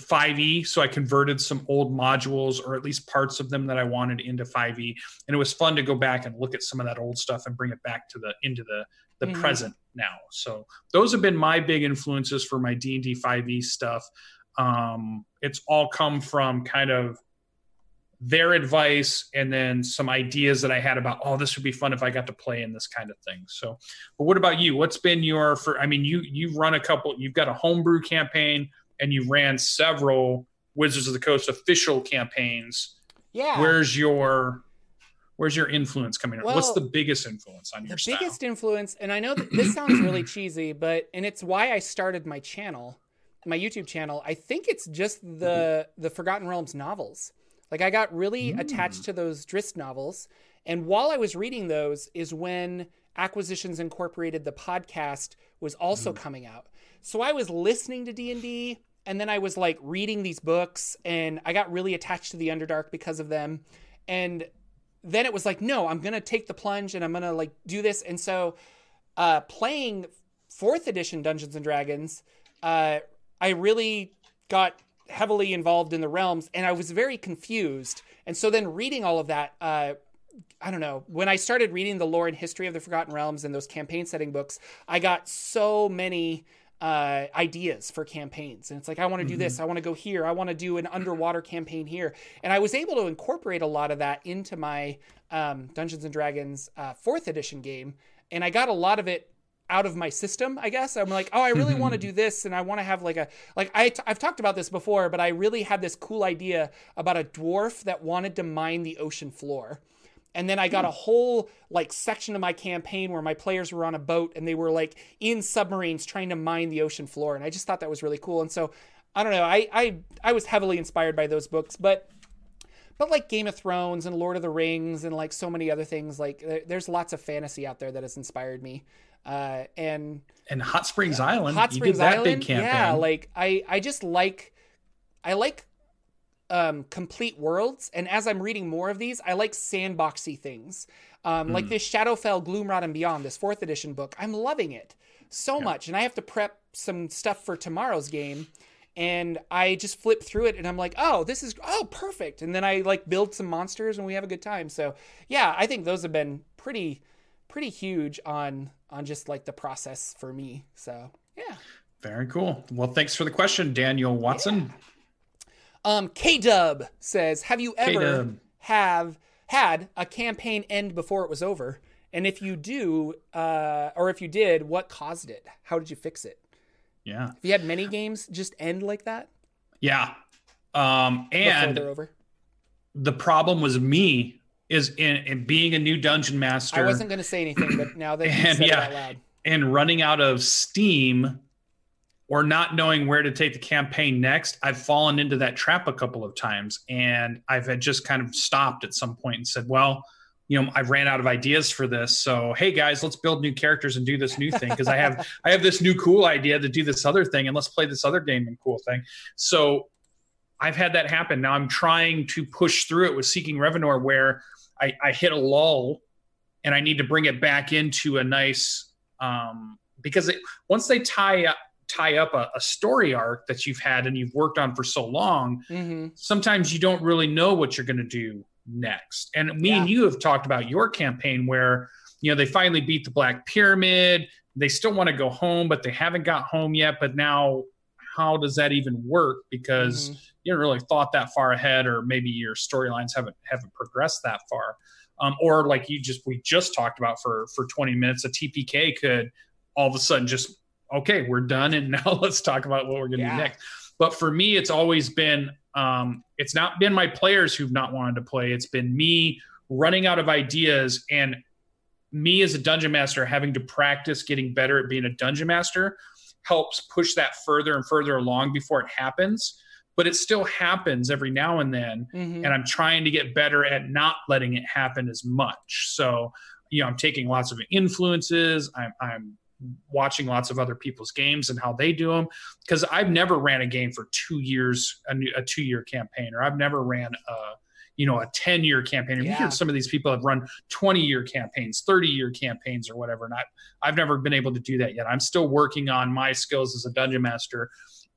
five E. So I converted some old modules or at least parts of them that I wanted into five E. And it was fun to go back and look at some of that old stuff and bring it back to the into the the mm-hmm. present now. So those have been my big influences for my D and D five E stuff. Um, it's all come from kind of their advice and then some ideas that I had about, oh, this would be fun if I got to play in this kind of thing. So, but what about you? What's been your, for, I mean, you, you've run a couple, you've got a homebrew campaign and you ran several Wizards of the Coast official campaigns. Yeah. Where's your, Where's your influence coming from? Well, what's the biggest influence on your style? The biggest influence, and I know that this sounds really cheesy, but, and it's why I started my channel, my YouTube channel. I think it's just the, the Forgotten Realms novels. Like I got really mm. attached to those Drist novels. And while I was reading those is when Acquisitions Incorporated, the podcast, was also mm. coming out. So I was listening to D and D and then I was like reading these books and I got really attached to the Underdark because of them. And then it was like, no, I'm going to take the plunge and I'm going to like do this. And so uh, playing fourth edition Dungeons and Dragons, uh, I really got heavily involved in the realms and I was very confused. And so then reading all of that, uh, I don't know, when I started reading the lore and history of the Forgotten Realms and those campaign setting books, I got so many uh, ideas for campaigns. And it's like, I want to do mm-hmm. this. I want to go here. I want to do an underwater campaign here. And I was able to incorporate a lot of that into my, um, Dungeons and Dragons, uh, fourth edition game. And I got a lot of it out of my system, I guess. I'm like, oh, I really want to do this. And I want to have like a, like I, t- I've talked about this before, but I really had this cool idea about a dwarf that wanted to mine the ocean floor. And then I got a whole like section of my campaign where my players were on a boat and they were like in submarines trying to mine the ocean floor. And I just thought that was really cool. And so, I don't know, I I, I was heavily inspired by those books, but but like Game of Thrones and Lord of the Rings and like so many other things, like there, there's lots of fantasy out there that has inspired me. Uh, and and Hot Springs uh, Island, Hot Springs you did that Island, big campaign. Yeah, like I, I just like, I like, um complete worlds, and as I'm reading more of these, I like sandboxy things, um mm. like this Shadowfell, Gloomrot and Beyond, this fourth edition book. I'm loving it so yeah. much, and I have to prep some stuff for tomorrow's game, and I just flip through it and I'm like, oh, this is oh perfect, and then I like build some monsters and we have a good time. So yeah, I think those have been pretty pretty huge on on just like the process for me. So yeah, very cool. Well, thanks for the question, Daniel Watson. Yeah. Um, K-Dub says, have you ever K-Dub. have had a campaign end before it was over? And if you do, uh, or if you did, what caused it? How did you fix it? Yeah. Have you had many games just end like that? Yeah. Um, and before they're over? The problem was me is in, in being a new dungeon master. I wasn't going to say anything, but now that you said yeah, it out loud. And running out of steam or not knowing where to take the campaign next, I've fallen into that trap a couple of times. And I've had just kind of stopped at some point and said, well, you know, I ran out of ideas for this. So, hey guys, let's build new characters and do this new thing. Cause I have, I have this new cool idea to do this other thing, and let's play this other game and cool thing. So I've had that happen. Now I'm trying to push through it with Seeking Revenor, where I, I hit a lull and I need to bring it back into a nice, um, because it, once they tie up, tie up a, a story arc that you've had and you've worked on for so long, mm-hmm. sometimes you don't really know what you're going to do next? And me yeah. and you have talked about your campaign where, you know, they finally beat the Black Pyramid. They still want to go home, but they haven't got home yet. But now how does that even work? Because mm-hmm. you haven't really thought that far ahead, or maybe your storylines haven't haven't progressed that far. Um, or like you just, we just talked about for, for twenty minutes, a T P K could all of a sudden just, okay, we're done. And now let's talk about what we're going to yeah. do next. But for me, it's always been, um, it's not been my players who've not wanted to play. It's been me running out of ideas and me as a dungeon master having to practice getting better at being a dungeon master helps push that further and further along before it happens. But it still happens every now and then. Mm-hmm. And I'm trying to get better at not letting it happen as much. So, you know, I'm taking lots of influences. I'm, I'm watching lots of other people's games and how they do them. Because I've never ran a game for two years, a, new, a two-year campaign, or I've never ran a, you know, a ten-year campaign. Yeah. You hear some of these people have run twenty-year campaigns, thirty-year campaigns or whatever. And I, I've never been able to do that yet. I'm still working on my skills as a dungeon master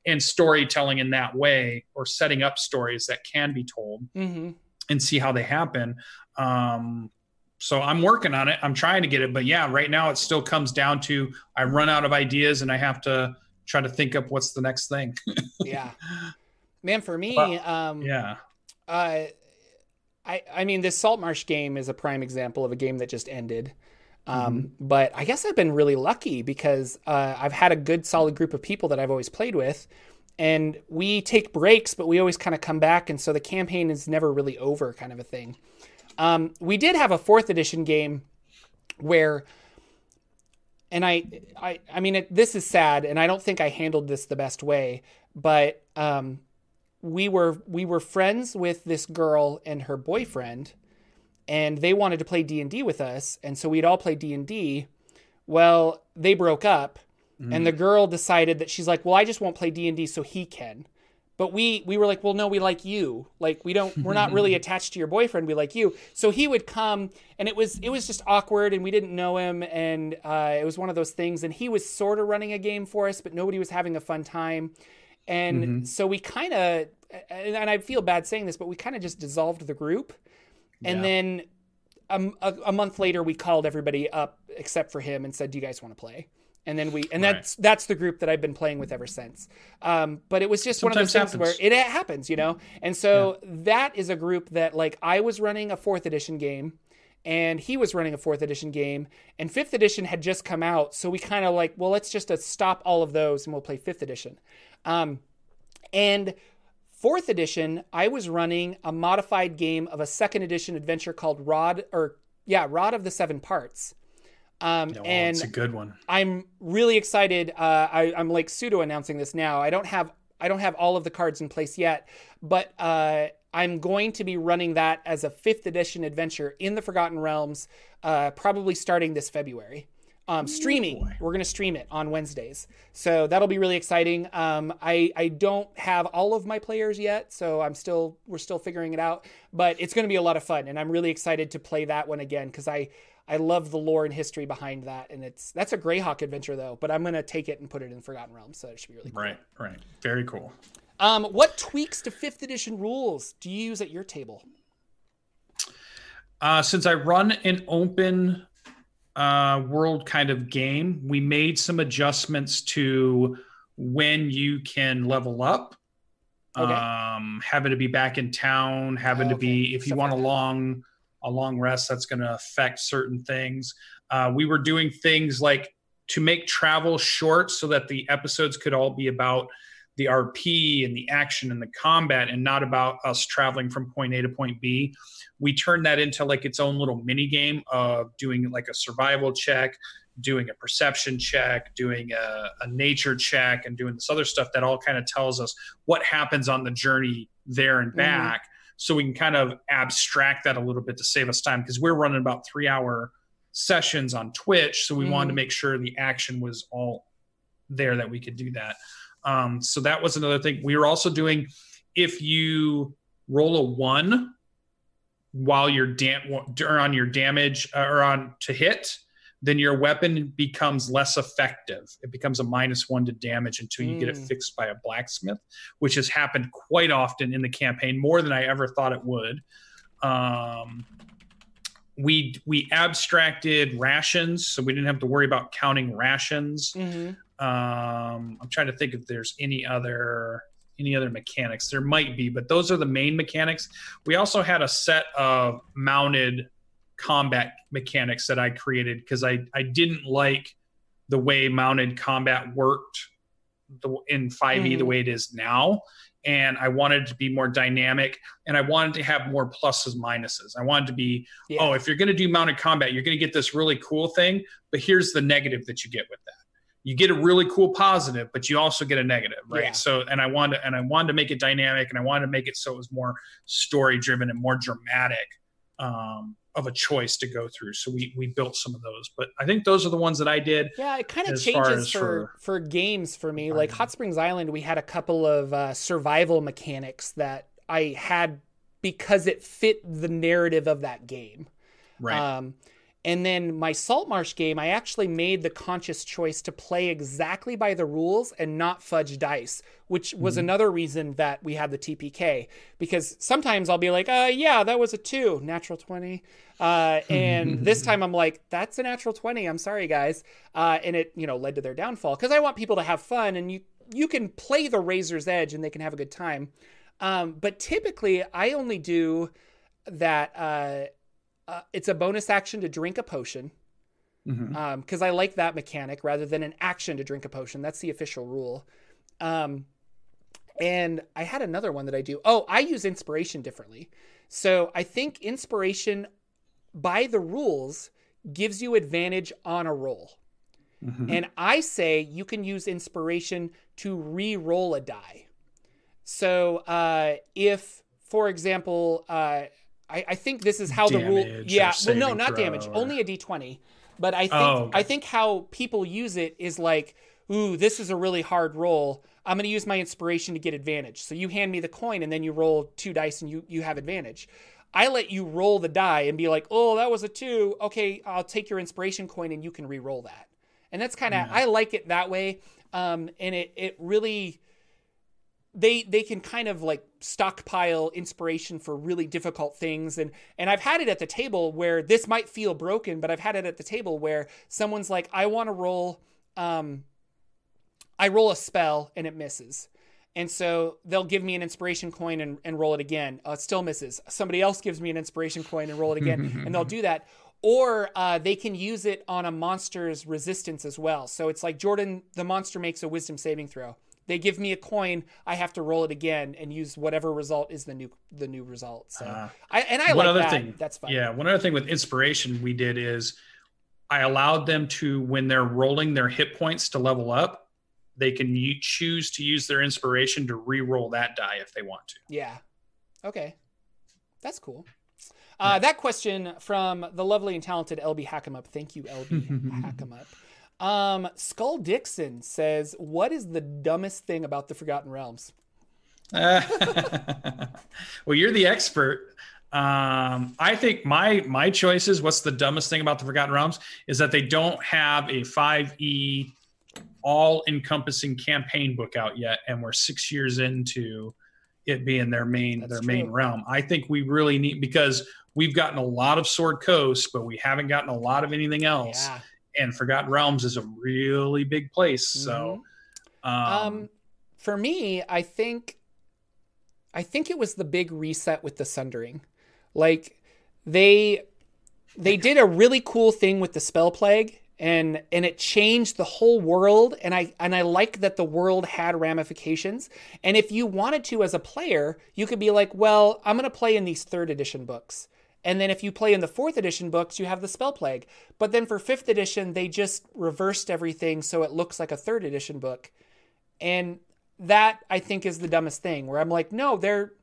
and storytelling in that way, or setting up stories that can be told mm-hmm. and see how they happen. Um, so I'm working on it. I'm trying to get it, but yeah, right now it still comes down to, I run out of ideas and I have to try to think up what's the next thing. yeah, man, for me, but, um, yeah. Uh, I, I mean, this Saltmarsh game is a prime example of a game that just ended. Um, mm-hmm. But I guess I've been really lucky because uh, I've had a good solid group of people that I've always played with, and we take breaks, but we always kind of come back. And so the campaign is never really over, kind of a thing. Um, we did have a fourth edition game where, and I, I, I mean, it, this is sad, and I don't think I handled this the best way, but um, we were, we were friends with this girl and her boyfriend, and they wanted to play D and D with us. And so we'd all play D and D. Well, they broke up mm. and the girl decided that she's like, well, I just won't play D and D so he can. But we, we were like, well, no, we like you. Like, we don't, we're not really attached to your boyfriend. We like you. So he would come, and it was, it was just awkward, and we didn't know him. And uh, it was one of those things. And he was sort of running a game for us, but nobody was having a fun time. And mm-hmm. so we kind of, and I feel bad saying this, but we kind of just dissolved the group. And yeah. then um, a, a month later, we called everybody up except for him and said, "Do you guys want to play?" And then we, and right. that's that's the group that I've been playing with ever since. Um, but it was just Sometimes one of those happens. things where it, it happens, you know. And so yeah. that is a group that, like, I was running a fourth edition game, and he was running a fourth edition game, and fifth edition had just come out, so we kind of like, well, let's just uh, stop all of those and we'll play fifth edition, um, and. Fourth edition, I was running a modified game of a second edition adventure called Rod, or yeah, Rod of the Seven Parts. Um, no, and it's a good one. I'm really excited. Uh, I, I'm like pseudo announcing this now. I don't have I don't have all of the cards in place yet, but uh, I'm going to be running that as a fifth edition adventure in the Forgotten Realms, uh, probably starting this February. Um, streaming. Oh, we're going to stream it on Wednesdays. So that'll be really exciting. Um, I, I don't have all of my players yet, so I'm still, we're still figuring it out, but it's going to be a lot of fun. And I'm really excited to play that one again, because I, I love the lore and history behind that. And it's, that's a Greyhawk adventure though, but I'm going to take it and put it in Forgotten Realms. So it should be really cool. Right. Right. Very cool. Um, what tweaks to fifth edition rules do you use at your table? Uh, since I run an open, Uh, world kind of game, we made some adjustments to when you can level up, okay. um, having to be back in town, having oh, okay. to be, if you Something want like a long, a long rest, that's going to affect certain things. Uh, we were doing things like to make travel short so that the episodes could all be about the R P and the action and the combat, and not about us traveling from point A to point B. We turned that into like its own little mini game of doing like a survival check, doing a perception check, doing a, a nature check, and doing this other stuff that all kind of tells us what happens on the journey there and back. Mm. So we can kind of abstract that a little bit to save us time, because we're running about three hour sessions on Twitch. So we mm. wanted to make sure the action was all there that we could do that. Um, so that was another thing. We were also doing, if you roll a one while you're da- or on your damage uh, or on to hit, then your weapon becomes less effective. It becomes a minus one to damage until you mm. get it fixed by a blacksmith, which has happened quite often in the campaign, more than I ever thought it would. Um, we we abstracted rations, so we didn't have to worry about counting rations. Mm-hmm. Um, I'm trying to think if there's any other any other mechanics. There might be, but those are the main mechanics. We also had a set of mounted combat mechanics that I created because I, I didn't like the way mounted combat worked in five E, mm-hmm. the way it is now. And I wanted it to be more dynamic, and I wanted to have more pluses, minuses. I wanted to be, yeah. oh, if you're going to do mounted combat, you're going to get this really cool thing, but here's the negative that you get with that. You get a really cool positive, but you also get a negative, right? Yeah. So, and I wanted to, and I wanted to make it dynamic, and I wanted to make it so it was more story-driven and more dramatic um, of a choice to go through. So we we built some of those, but I think those are the ones that I did. Yeah, it kind of changes for, for for games for me. Like Hot Springs Island, we had a couple of uh, survival mechanics that I had because it fit the narrative of that game. Right. Um, and then my Saltmarsh game, I actually made the conscious choice to play exactly by the rules and not fudge dice, which was mm-hmm. another reason that we had the T P K, because sometimes I'll be like, uh, yeah, that was a two, natural twenty. Uh, and this time I'm like, that's a natural twenty. I'm sorry, guys. Uh, and it, you know, led to their downfall because I want people to have fun, and you, you can play the razor's edge and they can have a good time. Um, but typically I only do that, uh, Uh, it's a bonus action to drink a potion because mm-hmm. um, I like that mechanic rather than an action to drink a potion. That's the official rule. Um, and I had another one that I do. Oh, I use inspiration differently. So I think inspiration by the rules gives you advantage on a roll. Mm-hmm. And I say you can use inspiration to re-roll a die. So uh, if, for example... Uh, I, I think this is how damage the rule. Yeah, well, no, not damage. Or... Only a D twenty. But I think oh, okay. I think how people use it is like, ooh, this is a really hard roll. I'm going to use my inspiration to get advantage. So you hand me the coin, and then you roll two dice, and you you have advantage. I let you roll the die and be like, oh, that was a two. Okay, I'll take your inspiration coin, and you can re-roll that. And that's kind of yeah. I like it that way. Um, and it it really. They they can kind of like stockpile inspiration for really difficult things. And and I've had it at the table where this might feel broken, but I've had it at the table where someone's like, I want to roll, um, I roll a spell and it misses. And so they'll give me an inspiration coin and, and roll it again. Uh, it still misses. Somebody else gives me an inspiration coin and roll it again. And they'll do that. Or uh, they can use it on a monster's resistance as well. So it's like Jordan, the monster makes a wisdom saving throw. They give me a coin. I have to roll it again and use whatever result is the new the new result. So, uh, I, and I like that. Thing, that's fun. Yeah. One other thing with inspiration we did is I allowed them to, when they're rolling their hit points to level up, they can u- choose to use their inspiration to re-roll that die if they want to. Yeah. Okay. That's cool. Uh, yeah. That question from the lovely and talented L B Hackemup. Thank you, L B Hackemup. Um, Skull Dixon says, what is the dumbest thing about the Forgotten Realms? uh, well, you're the expert. Um, I think my, my choice is what's the dumbest thing about the Forgotten Realms is that they don't have a five E all encompassing campaign book out yet. And we're six years into it being their main, That's their true. main realm. I think we really need, because we've gotten a lot of Sword Coast, but we haven't gotten a lot of anything else. Yeah. And Forgotten Realms is a really big place. So, um, um, for me, I think, I think it was the big reset with the Sundering. Like they, they did a really cool thing with the Spell Plague, and, and it changed the whole world. And I, and I like that the world had ramifications. And if you wanted to, as a player, you could be like, well, I'm going to play in these third edition books. And then if you play in the fourth edition books, you have the Spell Plague. But then for fifth edition, they just reversed everything so it looks like a third edition book. And that, I think, is the dumbest thing, where I'm like, no, there,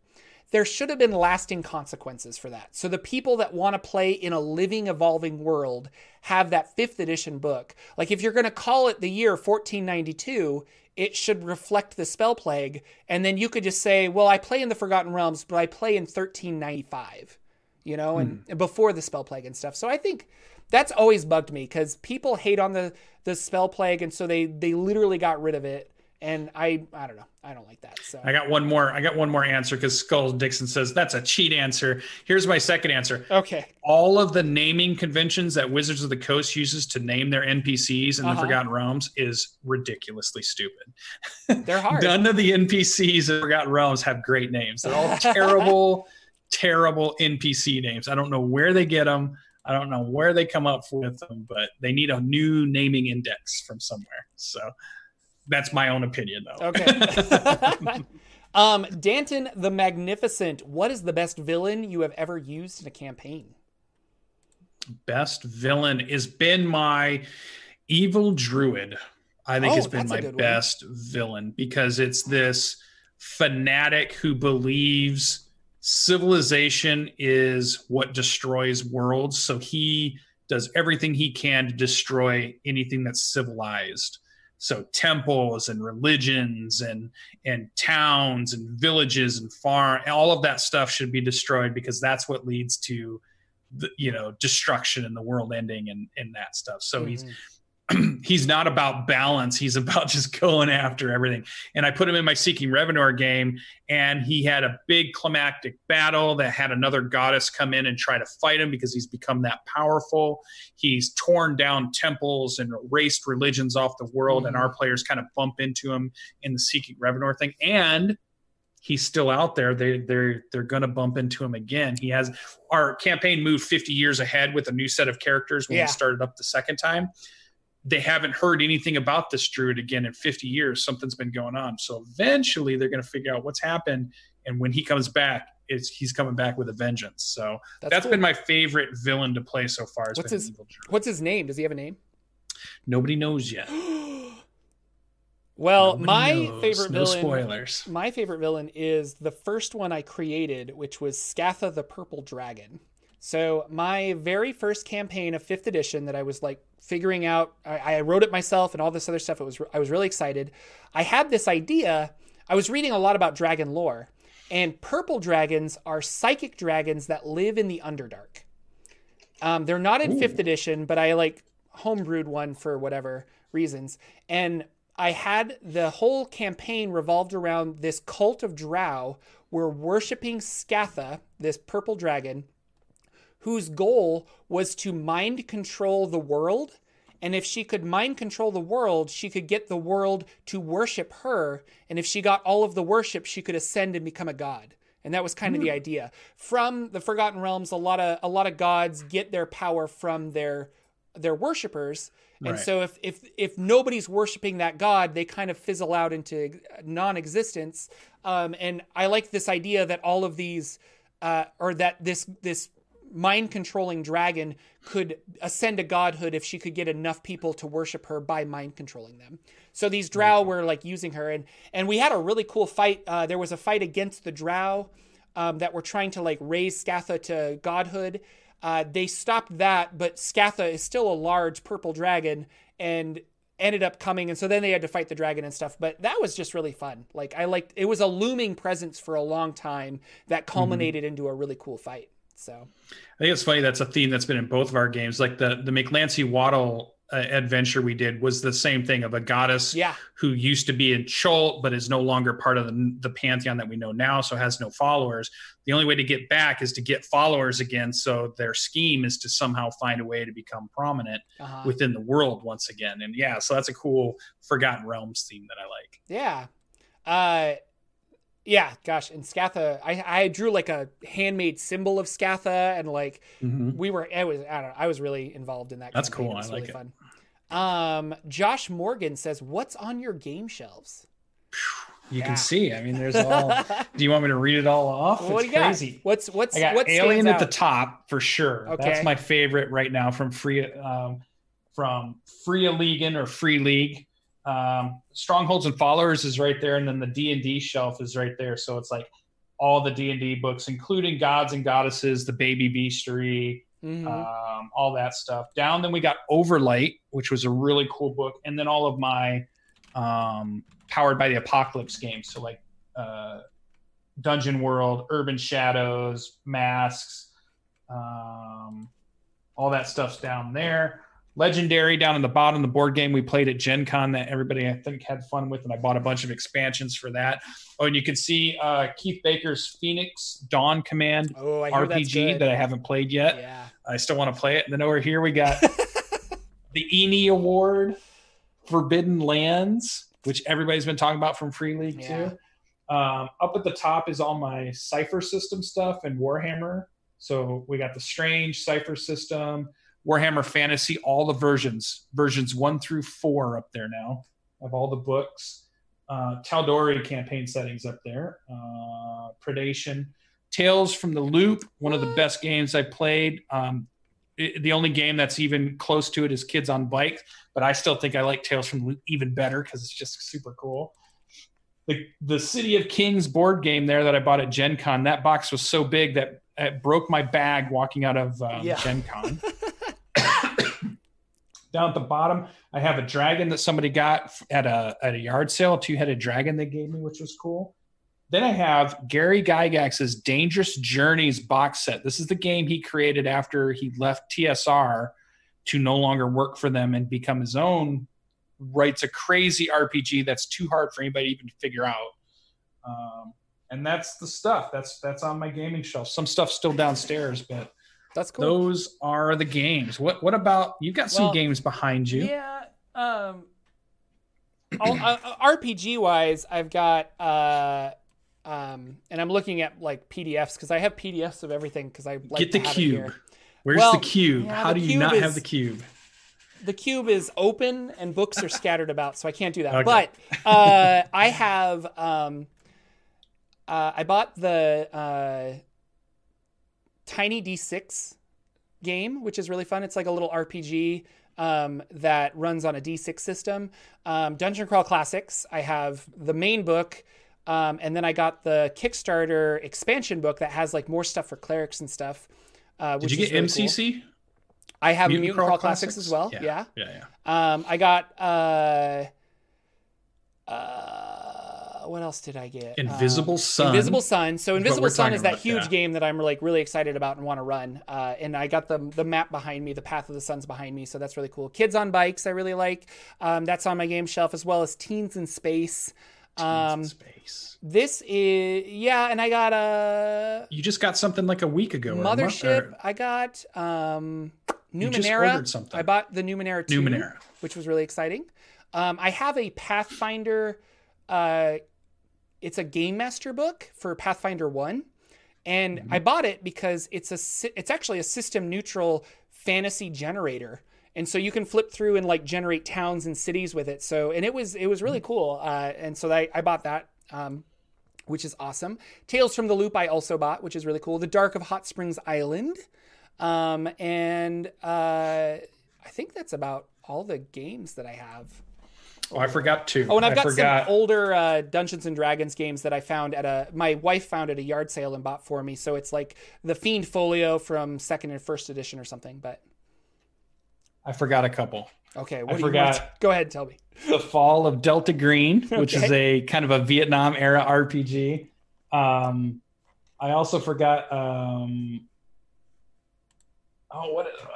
there should have been lasting consequences for that. So the people that want to play in a living, evolving world have that fifth edition book. Like, if you're going to call it the year fourteen ninety-two, it should reflect the Spell Plague. And then you could just say, well, I play in the Forgotten Realms, but I play in thirteen ninety-five. You know, and mm. before the Spell Plague and stuff. So I think that's always bugged me because people hate on the, the Spell Plague. And so they, they literally got rid of it And I, I don't know. I don't like that. So I got one more. I got one more answer because Skull Dixon says that's a cheat answer. Here's my second answer. Okay. All of the naming conventions that Wizards of the Coast uses to name their N P Cs in uh-huh. the Forgotten Realms is ridiculously stupid. They're hard. None of the N P Cs in Forgotten Realms have great names. They're all terrible, terrible N P C names. I don't know where they get them. I don't know where they come up with them, but they need a new naming index from somewhere. So. That's my own opinion, though. Okay. um, Danton the Magnificent, what is the best villain you have ever used in a campaign? Best villain has been my evil druid. I think oh, has been my best one. Villain because it's this fanatic who believes civilization is what destroys worlds. So he does everything he can to destroy anything that's civilized. So temples and religions and and towns and villages and farm, all of that stuff should be destroyed because that's what leads to, the, you know, destruction and the world ending and, and that stuff. So mm-hmm. he's he's not about balance. He's about just going after everything. And I put him in my Seeking Revenor game, and he had a big climactic battle that had another goddess come in and try to fight him because he's become that powerful. He's torn down temples and erased religions off the world, mm-hmm. and our players kind of bump into him in the Seeking Revenor thing. And he's still out there. They, they're they're going to bump into him again. He has our campaign moved fifty years ahead with a new set of characters when yeah. we started up the second time. They haven't heard anything about this druid again in fifty years. Something's been going on. So eventually they're going to figure out what's happened. And when he comes back, it's he's coming back with a vengeance. So that's, that's cool. been my favorite villain to play so far. What's his, what's his name? Does he have a name? Nobody knows yet. Well, Nobody my knows. favorite no villain, spoilers. My favorite villain is the first one I created, which was Skatha, the Purple Dragon. So my very first campaign of fifth edition that I was like figuring out, I, I wrote it myself and all this other stuff. It was, I was really excited. I had this idea. I was reading a lot about dragon lore, and purple dragons are psychic dragons that live in the Underdark. Um, they're not in Ooh. fifth edition, but I like homebrewed one for whatever reasons. And I had the whole campaign revolved around this cult of Drow were worshiping Skatha, this purple dragon, whose goal was to mind control the world. And if she could mind control the world, she could get the world to worship her. And if she got all of the worship, she could ascend and become a god. And that was kind of the idea. From the Forgotten Realms, a lot of a lot of gods get their power from their their worshipers. And right. so if, if if nobody's worshiping that god, they kind of fizzle out into non-existence. Um, and I like this idea that all of these, uh, or that this this, mind-controlling dragon could ascend to godhood if she could get enough people to worship her by mind-controlling them. So these Drow were, like, using her. And and we had a really cool fight. Uh, there was a fight against the Drow um, that were trying to, like, raise Skatha to godhood. Uh, they stopped that, but Skatha is still a large purple dragon and ended up coming. And so then they had to fight the dragon and stuff. But that was just really fun. Like, I liked... It was a looming presence for a long time that culminated mm-hmm. into a really cool fight. So I think it's funny. That's a theme that's been in both of our games. Like the, the McLancy Waddle uh, adventure we did was the same thing of a goddess yeah. who used to be in Chult, but is no longer part of the, the pantheon that we know now. So has no followers. The only way to get back is to get followers again. So their scheme is to somehow find a way to become prominent uh-huh. within the world once again. And yeah, so that's a cool Forgotten Realms theme that I like. Yeah. Uh, Yeah, gosh, and Skatha, I, I drew like a handmade symbol of Skatha, and like mm-hmm. we were, it was, I don't know, I was really involved in that. That's campaign. Cool. It was I really like fun. It. Um, Josh Morgan says, "What's on your game shelves?" You yeah. can see. I mean, there's all. Do you want me to read it all off? Well, it's what crazy. Got? What's what's I got what Alien at out? The top for sure. Okay. That's my favorite right now from Free um, from Fria Ligan or Free League. Um, Strongholds and Followers is right there, and then the D and D shelf is right there. So it's like all the D and D books, including Gods and Goddesses, the Baby Beastery, mm-hmm. um, all that stuff. Down then we got Overlight, which was a really cool book, and then all of my um, Powered by the Apocalypse games. So like uh, Dungeon World, Urban Shadows, Masks, um, all that stuff's down there. Legendary down in the bottom, the board game we played at Gen Con that everybody, I think, had fun with, and I bought a bunch of expansions for that. Oh, and you can see uh, Keith Baker's Phoenix Dawn Command oh, R P G that I haven't played yet. Yeah. I still want to play it. And then over here we got the Eni Award, Forbidden Lands, which everybody's been talking about from Free League, yeah. too. Um, up at the top is all my Cypher System stuff and Warhammer. So we got the Strange Cypher System, Warhammer Fantasy, all the versions, versions one through four up there now of all the books. Uh, Tal'Dorei campaign settings up there. Uh, Predation. Tales from the Loop, one of the best games I played. Um, it, the only game that's even close to it is Kids on Bikes, but I still think I like Tales from the Loop even better because it's just super cool. The, the City of Kings board game there that I bought at Gen Con, that box was so big that it broke my bag walking out of um, yeah. Gen Con. Down at the bottom, I have a dragon that somebody got at a at a yard sale, a two-headed dragon they gave me, which was cool. Then I have Gary Gygax's Dangerous Journeys box set. This is the game he created after he left T S R to no longer work for them and become his own. Writes a crazy R P G that's too hard for anybody even to figure out. Um, and that's the stuff. That's that's on my gaming shelf. Some stuff's still downstairs, but... That's cool. Those are the games. What What about, you've got some well, games behind you. Yeah. Um, uh, R P G wise, I've got, uh, um, and I'm looking at like P D Fs because I have P D Fs of everything because I like Get the to have cube. It here. Where's well, the cube? Yeah, How the do you cube not is, have the cube? The cube is open and books are scattered about, so I can't do that. Okay. But uh, I have, um, uh, I bought the... Uh, Tiny D six game, which is really fun. It's like a little R P G um, that runs on a D six system. Um, Dungeon Crawl Classics, I have the main book, um, and then I got the Kickstarter expansion book that has like more stuff for clerics and stuff. Uh, which Did you get really M C C? Cool. I have Mutant, Mutant Crawl, Crawl Classics? Classics as well. Yeah, yeah, yeah. yeah. Um, I got... Uh, uh, what else did I get? Invisible um, Sun. Invisible Sun. So Invisible Sun is that huge yeah. game that I'm like really excited about and want to run. Uh, and I got the the map behind me, the Path of the Sun's behind me. So that's really cool. Kids on Bikes, I really like. Um, that's on my game shelf, as well as Teens in Space. Teens um, in Space. This is, yeah. And I got a... You just got something like a week ago. Mothership. Or, or, I got um, Numenera. I bought the Numenera two, Numenera. which was really exciting. Um, I have a Pathfinder... Uh, It's a Game Master book for Pathfinder one, and mm-hmm. I bought it because it's a it's actually a system neutral fantasy generator, and so you can flip through and like generate towns and cities with it. So and it was it was really cool, uh, and so I, I bought that, um, which is awesome. Tales from the Loop I also bought, which is really cool. The Dark of Hot Springs Island, um, and uh, I think that's about all the games that I have. Oh, I forgot two. Oh, and I've I got forgot. some older uh, Dungeons and Dragons games that I found at a... My wife found at a yard sale and bought for me. So it's like the Fiend Folio from second and first edition or something, but... I forgot a couple. Okay. What I forgot. You to... Go ahead and tell me. The Fall of Delta Green, which okay. is a kind of a Vietnam era R P G. Um, I also forgot... Um, oh, what... what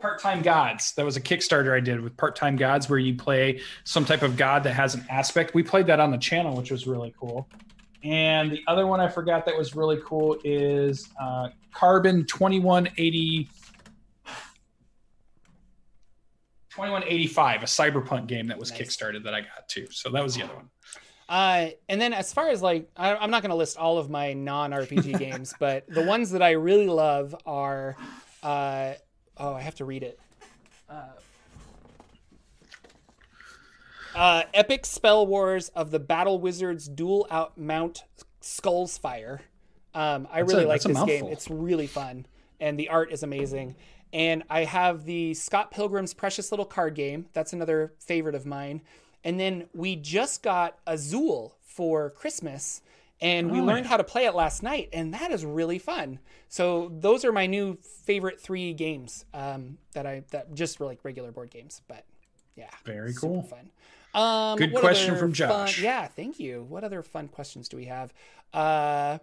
Part-Time Gods. That was a Kickstarter I did with Part-Time Gods, where you play some type of god that has an aspect. We played that on the channel, which was really cool. And the other one I forgot that was really cool is uh, Carbon twenty-one eighty-five, a cyberpunk game that was nice. Kickstarted that I got too. So that was the other one. Uh, and then as far as like, I, I'm not going to list all of my non-R P G games, but the ones that I really love are... Uh, Oh, I have to read it. Uh, uh, Epic Spell Wars of the Battle Wizards Duel Out Mount Skullsfire. Um, I that's really a, like this game. It's really fun, and the art is amazing. And I have the Scott Pilgrim's Precious Little Card Game. That's another favorite of mine. And then we just got Azul for Christmas, and we oh. learned how to play it last night, and that is really fun. So those are my new favorite three games um, that I that just like regular board games, but yeah, very cool, fun. Um, Good question from Josh. Fun, yeah, thank you. What other fun questions do we have? Uh,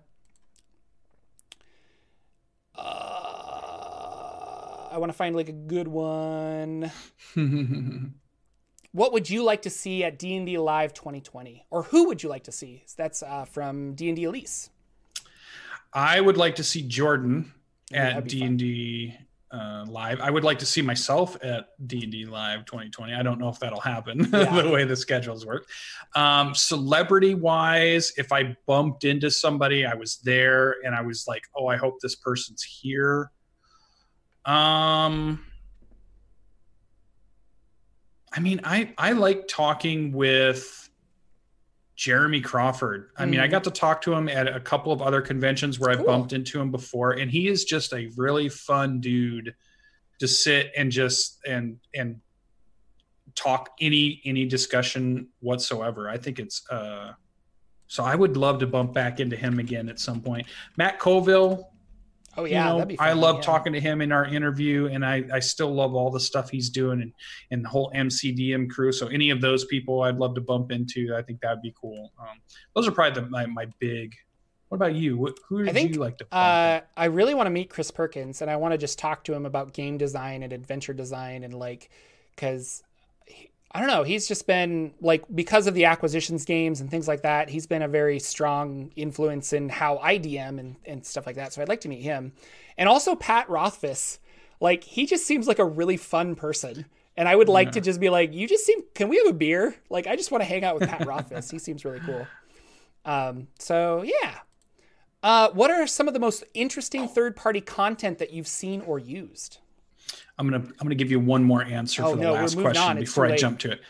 uh, I want to find like a good one. What would you like to see at D and D Live twenty twenty? Or who would you like to see? That's uh, from D and D Elise. I would like to see Jordan yeah, at D and D uh, Live. I would like to see myself at D and D Live twenty twenty. I don't know if that'll happen yeah. the way the schedules work. Um, Celebrity-wise, if I bumped into somebody, I was there, and I was like, oh, I hope this person's here. Um... I mean, I, I like talking with Jeremy Crawford. I mm. mean, I got to talk to him at a couple of other conventions where cool. I bumped into him before, and he is just a really fun dude to sit and just and and talk any any discussion whatsoever. I think it's uh, so I would love to bump back into him again at some point. Matt Colville. Oh yeah, you know, that'd be fun, I love yeah. talking to him in our interview, and I, I still love all the stuff he's doing and, and the whole M C D M crew. So any of those people I'd love to bump into. I think that'd be cool. Um, those are probably the, my, my big. What about you? What, who do you like to bump uh, I really want to meet Chris Perkins, and I want to just talk to him about game design and adventure design and like, because I don't know, he's just been like, because of the acquisitions games and things like that, he's been a very strong influence in how I D M and, and stuff like that. So I'd like to meet him. And also Pat Rothfuss, like he just seems like a really fun person. And I would like yeah. to just be like, you just seem, can we have a beer? Like, I just want to hang out with Pat Rothfuss. He seems really cool. Um, so yeah. Uh, what are some of the most interesting third-party content that you've seen or used? I'm gonna I'm gonna give you one more answer oh, for the no, last question before I jump to it.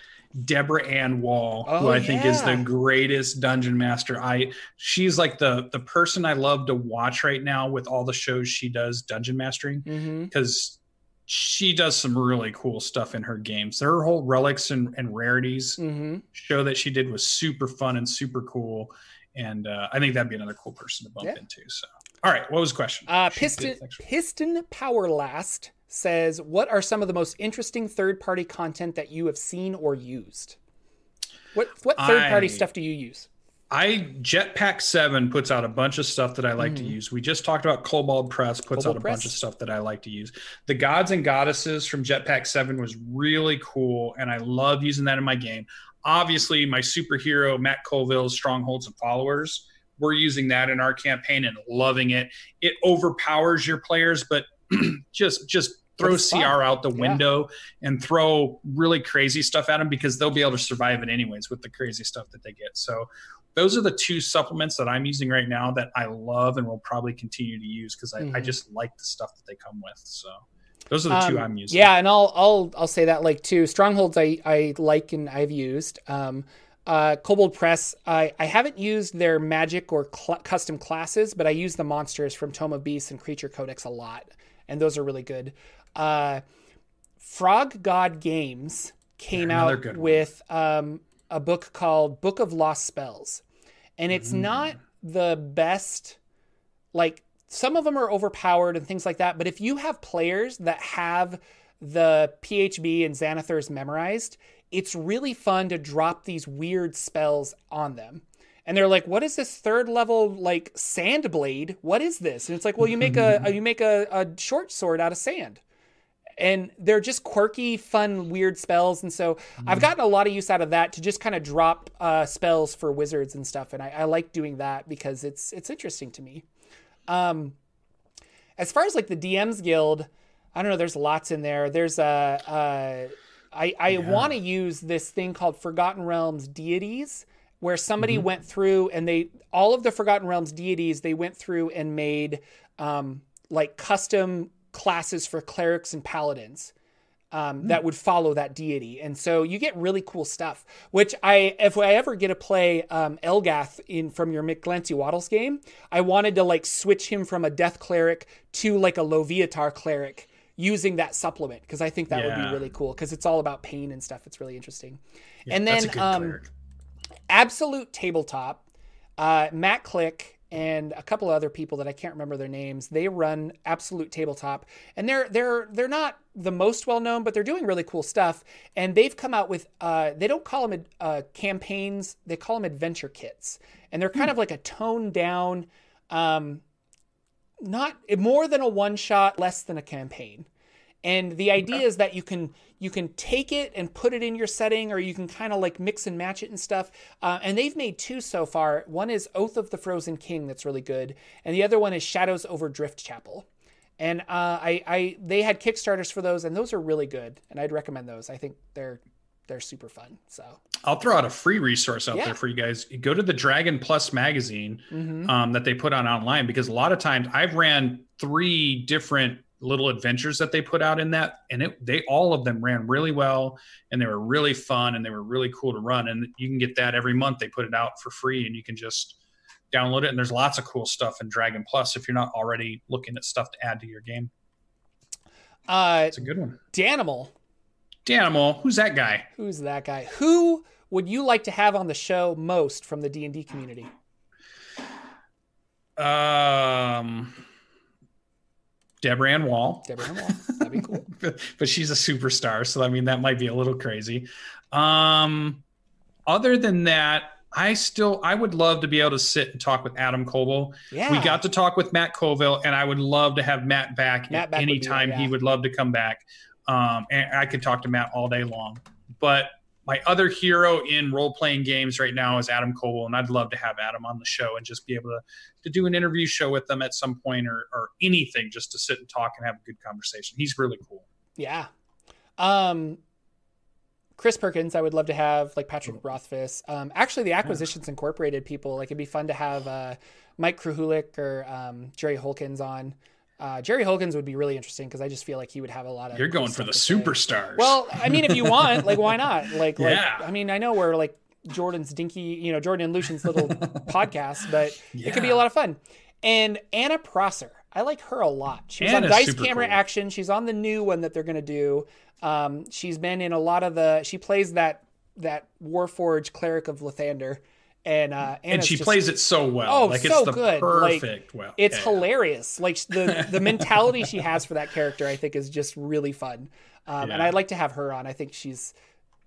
Deborah Ann Wall, oh, who I yeah. think is the greatest dungeon master. I she's like the the person I love to watch right now with all the shows she does dungeon mastering, because mm-hmm. she does some really cool stuff in her games. Her whole relics and, and rarities mm-hmm. show that she did was super fun and super cool. And uh, I think that'd be another cool person to bump yeah. into. So all right, what was the question? Uh, Piston Piston Power Last says, what are some of the most interesting third-party content that you have seen or used? What what third-party stuff do you use? I Jetpack seven puts out a bunch of stuff that I like mm. to use. We just talked about Kobold Press puts Kobold out Press. a bunch of stuff that I like to use. The Gods and Goddesses from Jetpack seven was really cool, and I love using that in my game. Obviously, my superhero, Matt Colville's Strongholds and Followers, we're using that in our campaign and loving it. It overpowers your players, but just just throw That's C R fun. out the window yeah. and throw really crazy stuff at them, because they'll be able to survive it anyways with the crazy stuff that they get. So those are the two supplements that I'm using right now that I love and will probably continue to use, because I, mm-hmm. I just like the stuff that they come with. So those are the um, two I'm using. Yeah, and I'll I'll I'll say that like too. Strongholds I, I like and I've used. Um, uh, Kobold Press, I, I haven't used their magic or cl- custom classes, but I use the monsters from Tome of Beasts and Creature Codex a lot. And those are really good. Uh, Frog God Games came Another out with um, a book called Book of Lost Spells. And it's mm. not the best, like some of them are overpowered and things like that. But if you have players that have the P H B and Xanathar's memorized, it's really fun to drop these weird spells on them. And they're like, what is this third level, like, sand blade? What is this? And it's like, well, you make a you make a, a short sword out of sand. And they're just quirky, fun, weird spells. And so I've gotten a lot of use out of that to just kind of drop uh, spells for wizards and stuff. And I, I like doing that because it's it's interesting to me. Um, as far as, like, the D M's Guild, I don't know, there's lots in there. There's a, a I, I yeah. want to use this thing called Forgotten Realms Deities, where somebody mm-hmm. went through and they, all of the Forgotten Realms deities, they went through and made um, like custom classes for clerics and paladins um, mm-hmm. that would follow that deity. And so you get really cool stuff, which I, if I ever get to play um, Elgath in from your McGlancy Waddles game, I wanted to like switch him from a death cleric to like a Loviatar cleric using that supplement, because I think that yeah. would be really cool, because it's all about pain and stuff. It's really interesting. Yeah, and then, that's a good um, cleric. Absolute Tabletop, uh, Matt Click and a couple of other people that I can't remember their names. They run Absolute Tabletop, and they're they're they're not the most well known, but they're doing really cool stuff. And they've come out with uh, they don't call them uh, campaigns; they call them adventure kits. And they're kind hmm. of like a toned down, um, not more than a one shot, less than a campaign. And the idea okay. is that you can you can take it and put it in your setting, or you can kind of like mix and match it and stuff. Uh, and they've made two so far. One is Oath of the Frozen King, that's really good, and the other one is Shadows over Drift Chapel. And uh, I, I they had Kickstarters for those, and those are really good, and I'd recommend those. I think they're they're super fun. So I'll throw out a free resource out yeah. there for you guys. Go to the Dragon Plus magazine mm-hmm. um, that they put on online, because a lot of times I've ran three different little adventures that they put out in that, and it they all of them ran really well, and they were really fun, and they were really cool to run. And you can get that every month. They put it out for free, and you can just download it. And there's lots of cool stuff in Dragon Plus if you're not already looking at stuff to add to your game. Uh it's a good one. Danimal. Danimal. Who's that guy? Who's that guy? Who would you like to have on the show most from the D and D community? Um Deborah Ann Wall. Deborah Ann Wall. That'd be cool. but, but she's a superstar, so I mean that might be a little crazy. Um, other than that, I still I would love to be able to sit and talk with Adam Koble. Yeah. We got to talk with Matt Colville, and I would love to have Matt back Matt at any time. He would love to come back. Um, and I could talk to Matt all day long. But my other hero in role-playing games right now is Adam Koble, and I'd love to have Adam on the show and just be able to, to do an interview show with them at some point, or, or anything, just to sit and talk and have a good conversation. He's really cool. Yeah. Um, Chris Perkins, I would love to have, like Patrick Rothfuss. Um, actually, the Acquisitions Incorporated people, like it'd be fun to have uh, Mike Kruhulik or um, Jerry Holkins on. Uh, Jerry Holkins would be really interesting because I just feel like he would have a lot of. You're going for the superstars. Say. Well, I mean, if you want, like, why not? Like, like yeah. I mean, I know we're like Jordan's dinky, you know, Jordan and Lucian's little podcast, but yeah. it could be a lot of fun. And Anna Prosser, I like her a lot. She was Anna's on Dice Camera cool. Action. She's on the new one that they're going to do. Um, she's been in a lot of the. She plays that that Warforged cleric of Lathander. And uh, and she just plays it so well. Oh, like, so it's the good. Perfect. Like, well, it's yeah. hilarious. Like the the mentality she has for that character, I think, is just really fun. Um, yeah. And I'd like to have her on. I think she's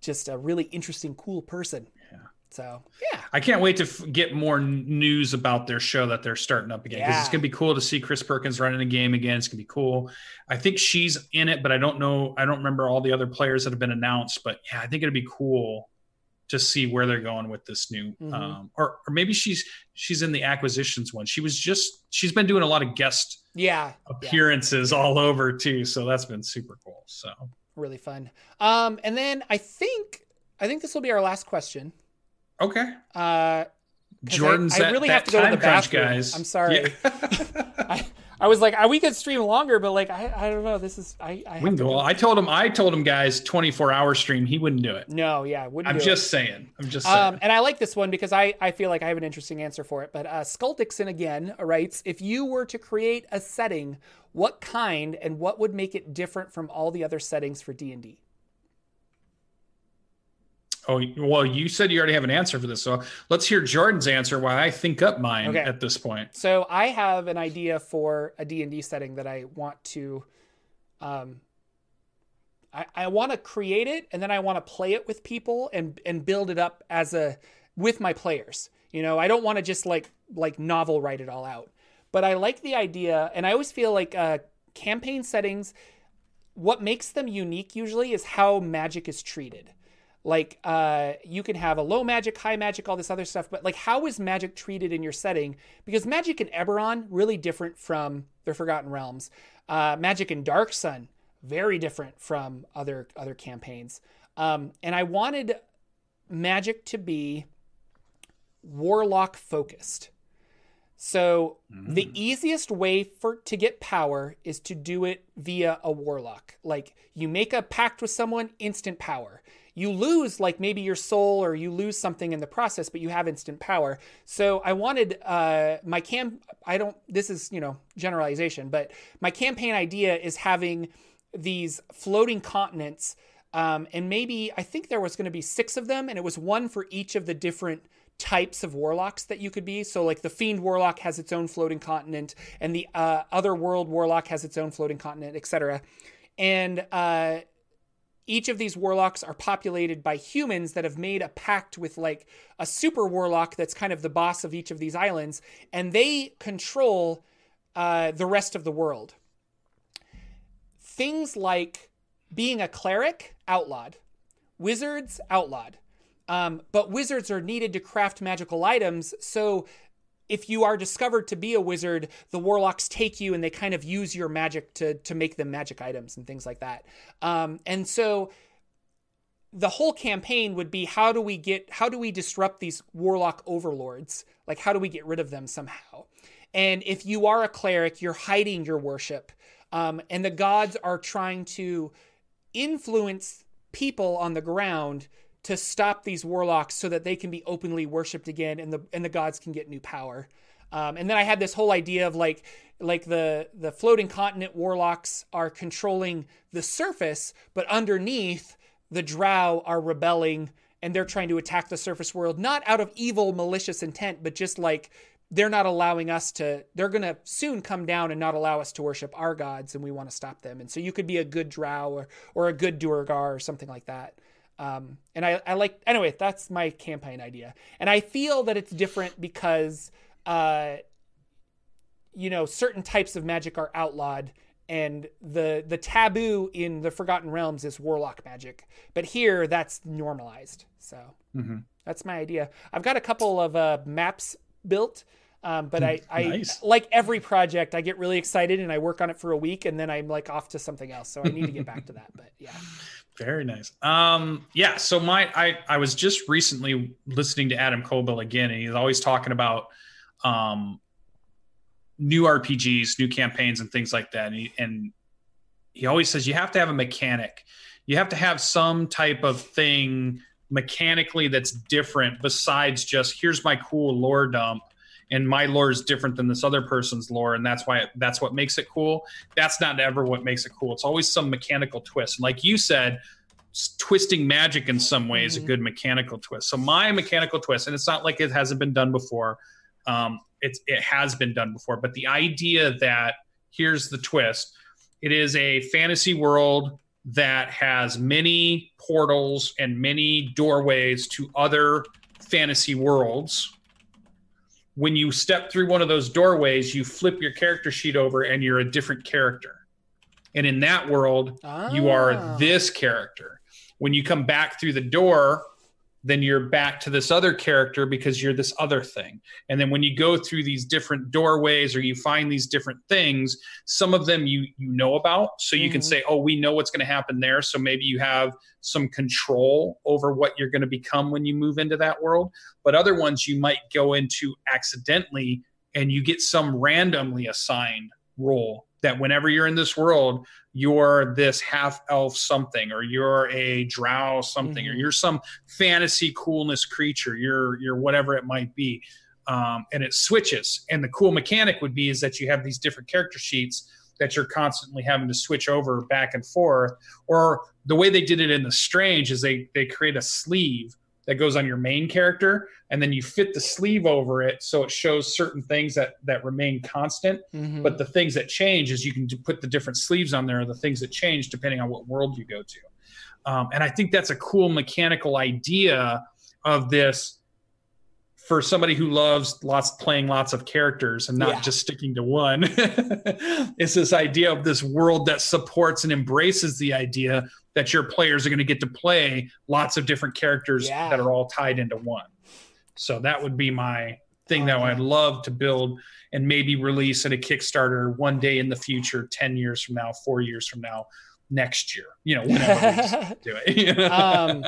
just a really interesting, cool person. Yeah. So yeah, I can't wait to f- get more news about their show that they're starting up again, because yeah. it's gonna be cool to see Chris Perkins running a game again. It's gonna be cool. I think she's in it, but I don't know. I don't remember all the other players that have been announced. But yeah, I think it'd be cool to see where they're going with this new, mm-hmm. um, or, or maybe she's, she's in the Acquisitions one. She was just, she's been doing a lot of guest yeah. appearances yeah. all over too. So that's been super cool. So really fun. Um, and then I think, I think this will be our last question. Okay. Uh, Jordan's I, I really that, have to go to the bathroom. Guys. I'm sorry. Yeah. I, I was like, I, we could stream longer, but like, I, I don't know. This is, I, I, have to do I told him, I told him guys, twenty-four hour stream. He wouldn't do it. No. Yeah. Wouldn't I'm do just it. saying, I'm just saying. Um, and I like this one because I, I feel like I have an interesting answer for it, but uh, Skull Dixon again writes, if you were to create a setting, what kind and what would make it different from all the other settings for D and D? Oh, well, you said you already have an answer for this. So let's hear Jordan's answer while I think up mine okay. at this point. So I have an idea for a D and D setting that I want to, um, I, I want to create it, and then I want to play it with people and, and build it up as a, with my players. You know, I don't want to just like, like novel write it all out, but I like the idea. And I always feel like, uh, campaign settings, what makes them unique usually is how magic is treated. Like, uh, you can have a low magic, high magic, all this other stuff, but like, how is magic treated in your setting? Because magic in Eberron, really different from the Forgotten Realms. Uh, magic in Dark Sun, very different from other, other campaigns. Um, and I wanted magic to be warlock focused. So mm-hmm. the easiest way for to get power is to do it via a warlock. Like, you make a pact with someone, instant power. You lose like maybe your soul, or you lose something in the process, but you have instant power. So I wanted uh, my cam, I don't, this is, you know, generalization, but my campaign idea is having these floating continents. Um, and maybe I think there was going to be six of them, and it was one for each of the different types of warlocks that you could be. So like the Fiend Warlock has its own floating continent, and the uh, Other World Warlock has its own floating continent, et cetera. And, uh, each of these warlocks are populated by humans that have made a pact with like a super warlock that's kind of the boss of each of these islands, and they control uh, the rest of the world. things like being a cleric, outlawed. Wizards, outlawed. Um, but wizards are needed to craft magical items, so if you are discovered to be a wizard, the warlocks take you and they kind of use your magic to to make them magic items and things like that. Um, and so the whole campaign would be, how do we get, how do we disrupt these warlock overlords? Like, how do we get rid of them somehow? And if you are a cleric, you're hiding your worship. Um, and the gods are trying to influence people on the ground to stop these warlocks so that they can be openly worshipped again, and the and the gods can get new power. Um, and then I had this whole idea of like like the the floating continent warlocks are controlling the surface, but underneath the Drow are rebelling and they're trying to attack the surface world, not out of evil, malicious intent, but just like they're not allowing us to, they're going to soon come down and not allow us to worship our gods, and we want to stop them. And so you could be a good Drow or, or a good Duergar or something like that. Um, and I, I like, anyway, that's my campaign idea. And I feel that it's different because, uh, you know, certain types of magic are outlawed, and the, the taboo in the Forgotten Realms is warlock magic, but here that's normalized. So mm-hmm. That's my idea. I've got a couple of, uh, maps built. Um, but I, I nice. Like every project, I get really excited and I work on it for a week and then I'm like off to something else. So I need to get back to that, but yeah. Very nice. Um, yeah. So my, I, I was just recently listening to Adam Kobil again, and he's always talking about, um, new R P Gs, new campaigns and things like that. And he, and he always says, you have to have a mechanic. You have to have some type of thing mechanically that's different besides just, here's my cool lore dump, and my lore is different than this other person's lore, and that's why it, that's what makes it cool. That's not ever what makes it cool. It's always some mechanical twist. And like you said, twisting magic in some way is mm-hmm. a good mechanical twist. So my mechanical twist, and it's not like it hasn't been done before. Um, it's, it has been done before, but the idea that here's the twist. It is a fantasy world that has many portals and many doorways to other fantasy worlds. When you step through one of those doorways, you flip your character sheet over and you're a different character. And in that world, ah. you are this character. When you come back through the door, then you're back to this other character because you're this other thing. And then when you go through these different doorways or you find these different things, some of them you you know about. So you mm-hmm. can say, oh, we know what's going to happen there. So maybe you have some control over what you're going to become when you move into that world. But other ones you might go into accidentally, and you get some randomly assigned role that whenever you're in this world, you're this half elf something, or you're a Drow something, mm-hmm. or you're some fantasy coolness creature, you're you're whatever it might be. Um, and it switches. And the cool mechanic would be is that you have these different character sheets that you're constantly having to switch over back and forth. Or the way they did it in The Strange is they they create a sleeve that goes on your main character, and then you fit the sleeve over it so it shows certain things that that remain constant, mm-hmm. but the things that change is you can put the different sleeves on there, are the things that change depending on what world you go to. Um, and I think that's a cool mechanical idea of this for somebody who loves lots playing lots of characters and not yeah. just sticking to one. It's this idea of this world that supports and embraces the idea that your players are going to get to play lots of different characters yeah. that are all tied into one. So that would be my thing oh, that yeah. I'd love to build and maybe release at a Kickstarter one day in the future, ten years from now, four years from now, next year, you know, whenever we do it. um,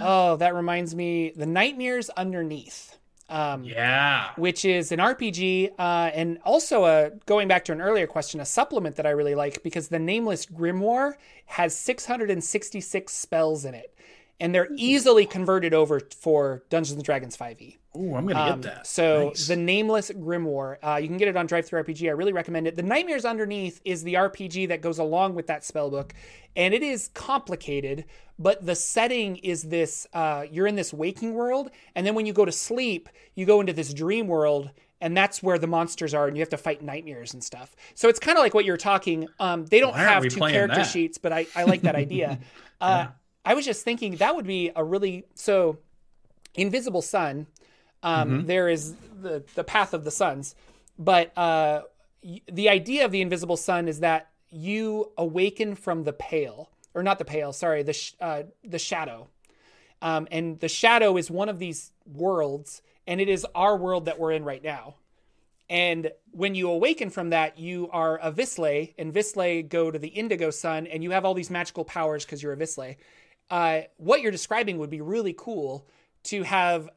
oh, that reminds me, The Nightmares Underneath. Um, yeah, which is an R P G, uh, and also a, going back to an earlier question, a supplement that I really like because the Nameless Grimoire has six hundred sixty-six spells in it, and they're easily converted over for Dungeons and Dragons five e. Oh, I'm going to um, get that. So nice. The Nameless Grimoire, uh, you can get it on Drive Thru R P G. I really recommend it. The Nightmares Underneath is the R P G that goes along with that spellbook, and it is complicated, but the setting is this, uh, you're in this waking world, and then when you go to sleep, you go into this dream world, and that's where the monsters are, and you have to fight nightmares and stuff. So it's kind of like what you're talking. Um, they don't Why have two character that? sheets, but I, I like that idea. Uh, yeah. I was just thinking that would be a really, so Invisible Sun, um, mm-hmm. there is the, the Path of the Suns, but uh, the idea of the Invisible Sun is that you awaken from the pale, or not the pale, sorry, the sh- uh, the shadow. Um, and the shadow is one of these worlds, and it is our world that we're in right now. And when you awaken from that, you are a Vislay, and Vislay go to the Indigo Sun, and you have all these magical powers because you're a Vislay. Uh, what you're describing would be really cool to have,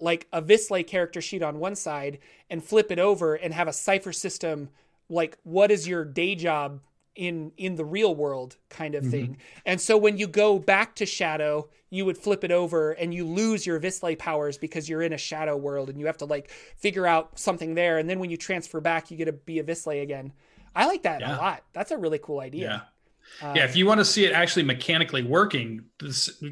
like, a Vislay character sheet on one side and flip it over and have a cipher system, like, what is your day job in in the real world kind of mm-hmm. thing. And so when you go back to shadow, you would flip it over and you lose your Vislay powers because you're in a shadow world and you have to, like, figure out something there. And then when you transfer back, you get to be a Vislay again. I like that yeah. a lot. That's a really cool idea. Yeah. Um, yeah. If you want to see it actually mechanically working, this,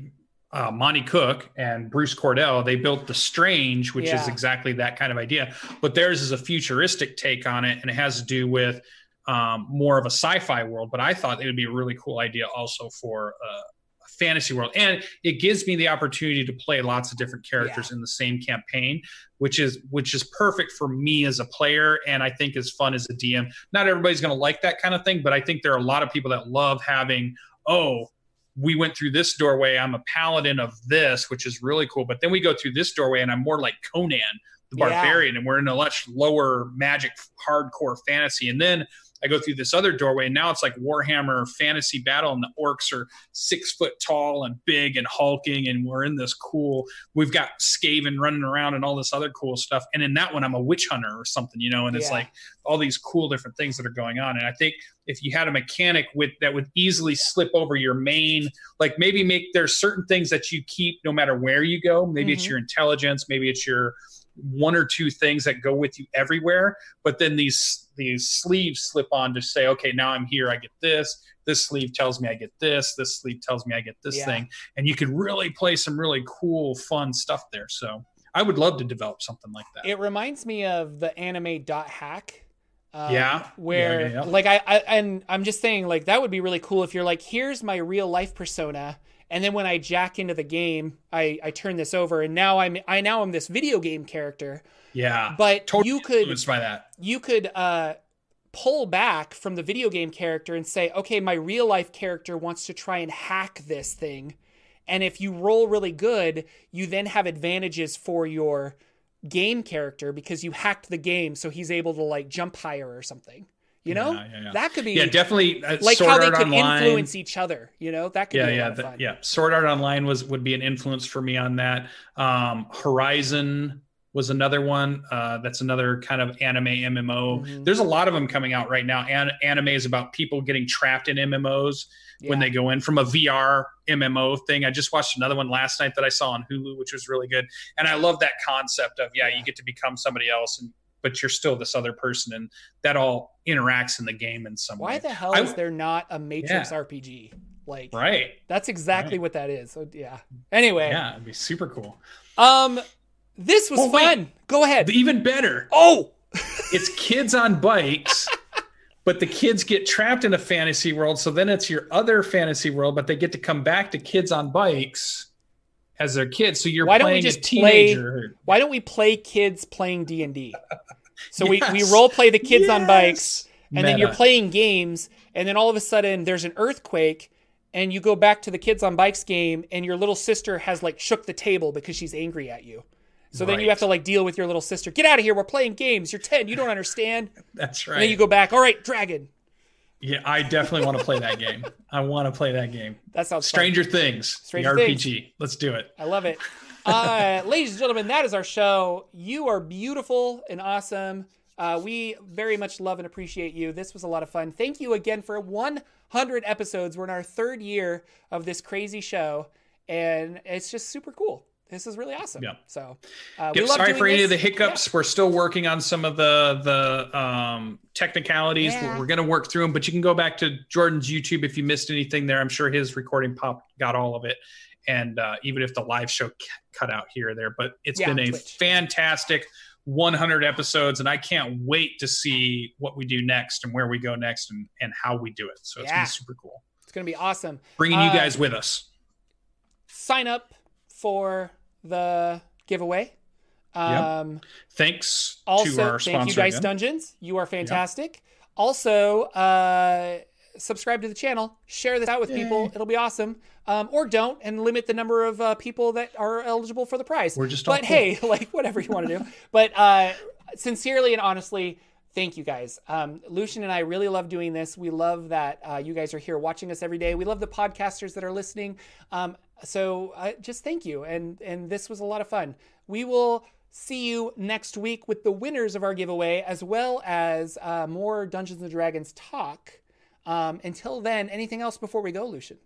uh, Monty Cook and Bruce Cordell, they built The Strange, which yeah. is exactly that kind of idea, but theirs is a futuristic take on it. And it has to do with, um, more of a sci-fi world, but I thought it would be a really cool idea also for uh, a fantasy world. And it gives me the opportunity to play lots of different characters yeah. in the same campaign, which is, which is perfect for me as a player. And I think is fun as a D M. Not everybody's going to like that kind of thing, but I think there are a lot of people that love having, oh, we went through this doorway. I'm a paladin of this, which is really cool. But then we go through this doorway and I'm more like Conan the Barbarian. Yeah. And we're in a much lower magic, hardcore fantasy. And then I go through this other doorway, and now it's like Warhammer fantasy battle, and the orcs are six foot tall and big and hulking, and we're in this cool, we've got Skaven running around and all this other cool stuff. And in that one, I'm a witch hunter or something, you know, and it's yeah. like all these cool different things that are going on. And I think if you had a mechanic with that would easily slip over your main, like maybe make, there's certain things that you keep no matter where you go. Maybe mm-hmm. it's your intelligence, maybe it's your one or two things that go with you everywhere, but then these these sleeves slip on to say, okay, now I'm here, I get this, this sleeve tells me I get this, this sleeve tells me I get this yeah. thing. And you could really play some really cool, fun stuff there. So I would love to develop something like that. It reminds me of the anime dot hack. Um, yeah. Where yeah, yeah. like, I, I, and I'm just saying, like, that would be really cool if you're like, here's my real life persona. And then when I jack into the game, I, I turn this over and now I'm, I now am this video game character. Yeah, but totally you could influenced by that. You could uh, pull back from the video game character and say, okay, my real life character wants to try and hack this thing. And if you roll really good, you then have advantages for your game character because you hacked the game. So he's able to, like, jump higher or something, you know, yeah, yeah, yeah. that could be yeah, definitely uh, like how they could online. Influence each other. You know, that could yeah, be yeah, a lot of fun. The, yeah. Sword Art Online was, would be an influence for me on that. Um, Horizon was another one. Uh, that's another kind of anime M M O. Mm-hmm. There's a lot of them coming out right now. An- anime is about people getting trapped in M M Os yeah. when they go in from a V R M M O thing. I just watched another one last night that I saw on Hulu, which was really good. And I love that concept of, yeah, yeah. you get to become somebody else, and but you're still this other person. And that all interacts in the game in some Why way. Why the hell I, is there not a Matrix yeah. R P G? Like, right. That's exactly right. what that is. So, yeah. Anyway. Yeah, it'd be super cool. Um, This was oh, fun. Wait. Go ahead. Even better. Oh, it's kids on bikes, but the kids get trapped in a fantasy world. So then it's your other fantasy world, but they get to come back to kids on bikes as their kids. So you're why playing don't we just a teenager. Play, why don't we play kids playing D and D? So yes. we, we role play the kids yes. on bikes, and Meta. Then you're playing games. And then all of a sudden there's an earthquake, and you go back to the kids on bikes game, and your little sister has, like, shook the table because she's angry at you. So right. then you have to, like, deal with your little sister. Get out of here. We're playing games. You're ten. You don't understand. That's right. And then you go back. All right, dragon. Yeah, I definitely want to play that game. I want to play that game. That sounds Stranger fun. Things. Stranger the Things. R P G. Let's do it. I love it. Uh, ladies and gentlemen, that is our show. You are beautiful and awesome. Uh, we very much love and appreciate you. This was a lot of fun. Thank you again for one hundred episodes. We're in our third year of this crazy show, and it's just super cool. This is really awesome. Yeah. So, uh, yep, we love sorry doing for this. Any of the hiccups. Yeah. We're still working on some of the the um, technicalities. Yeah. We're going to work through them, but you can go back to Jordan's YouTube if you missed anything there. I'm sure his recording pop got all of it, and uh, even if the live show cut out here or there. But it's yeah, been a Twitch. Fantastic one hundred episodes, and I can't wait to see what we do next and where we go next and and how we do it. So it's yeah. going to be super cool. It's going to be awesome. Bringing uh, you guys with us. Sign up for the giveaway. Um, yep. Thanks also, to our sponsor. Thank you, Dice again. Dungeons. You are fantastic. Yep. Also, uh, subscribe to the channel, share this out with Yay. people. It'll be awesome. Um, or don't, and limit the number of uh, people that are eligible for the prize. We're just, but cool. Hey, like whatever you want to do. But uh, sincerely and honestly, thank you guys. Um, Lucian and I really love doing this. We love that uh, you guys are here watching us every day. We love the podcasters that are listening. Um, so uh, just thank you. And, and this was a lot of fun. We will see you next week with the winners of our giveaway, as well as uh, more Dungeons and Dragons talk. Um, until then, anything else before we go, Lucian?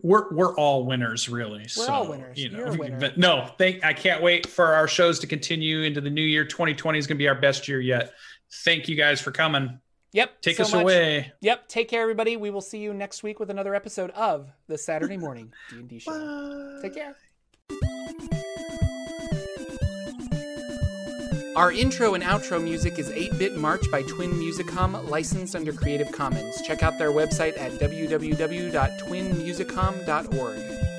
We're we're all winners, really. We're so, all winners. You know, You're a winner. But no, thank. I can't wait for our shows to continue into the new year. twenty twenty is going to be our best year yet. Thank you guys for coming. Yep. Take so us much. away. Yep. Take care, everybody. We will see you next week with another episode of the Saturday Morning D and D Show. Bye. Take care. Our intro and outro music is eight-Bit March by Twin Musicom, licensed under Creative Commons. Check out their website at w w w dot twin musicom dot org.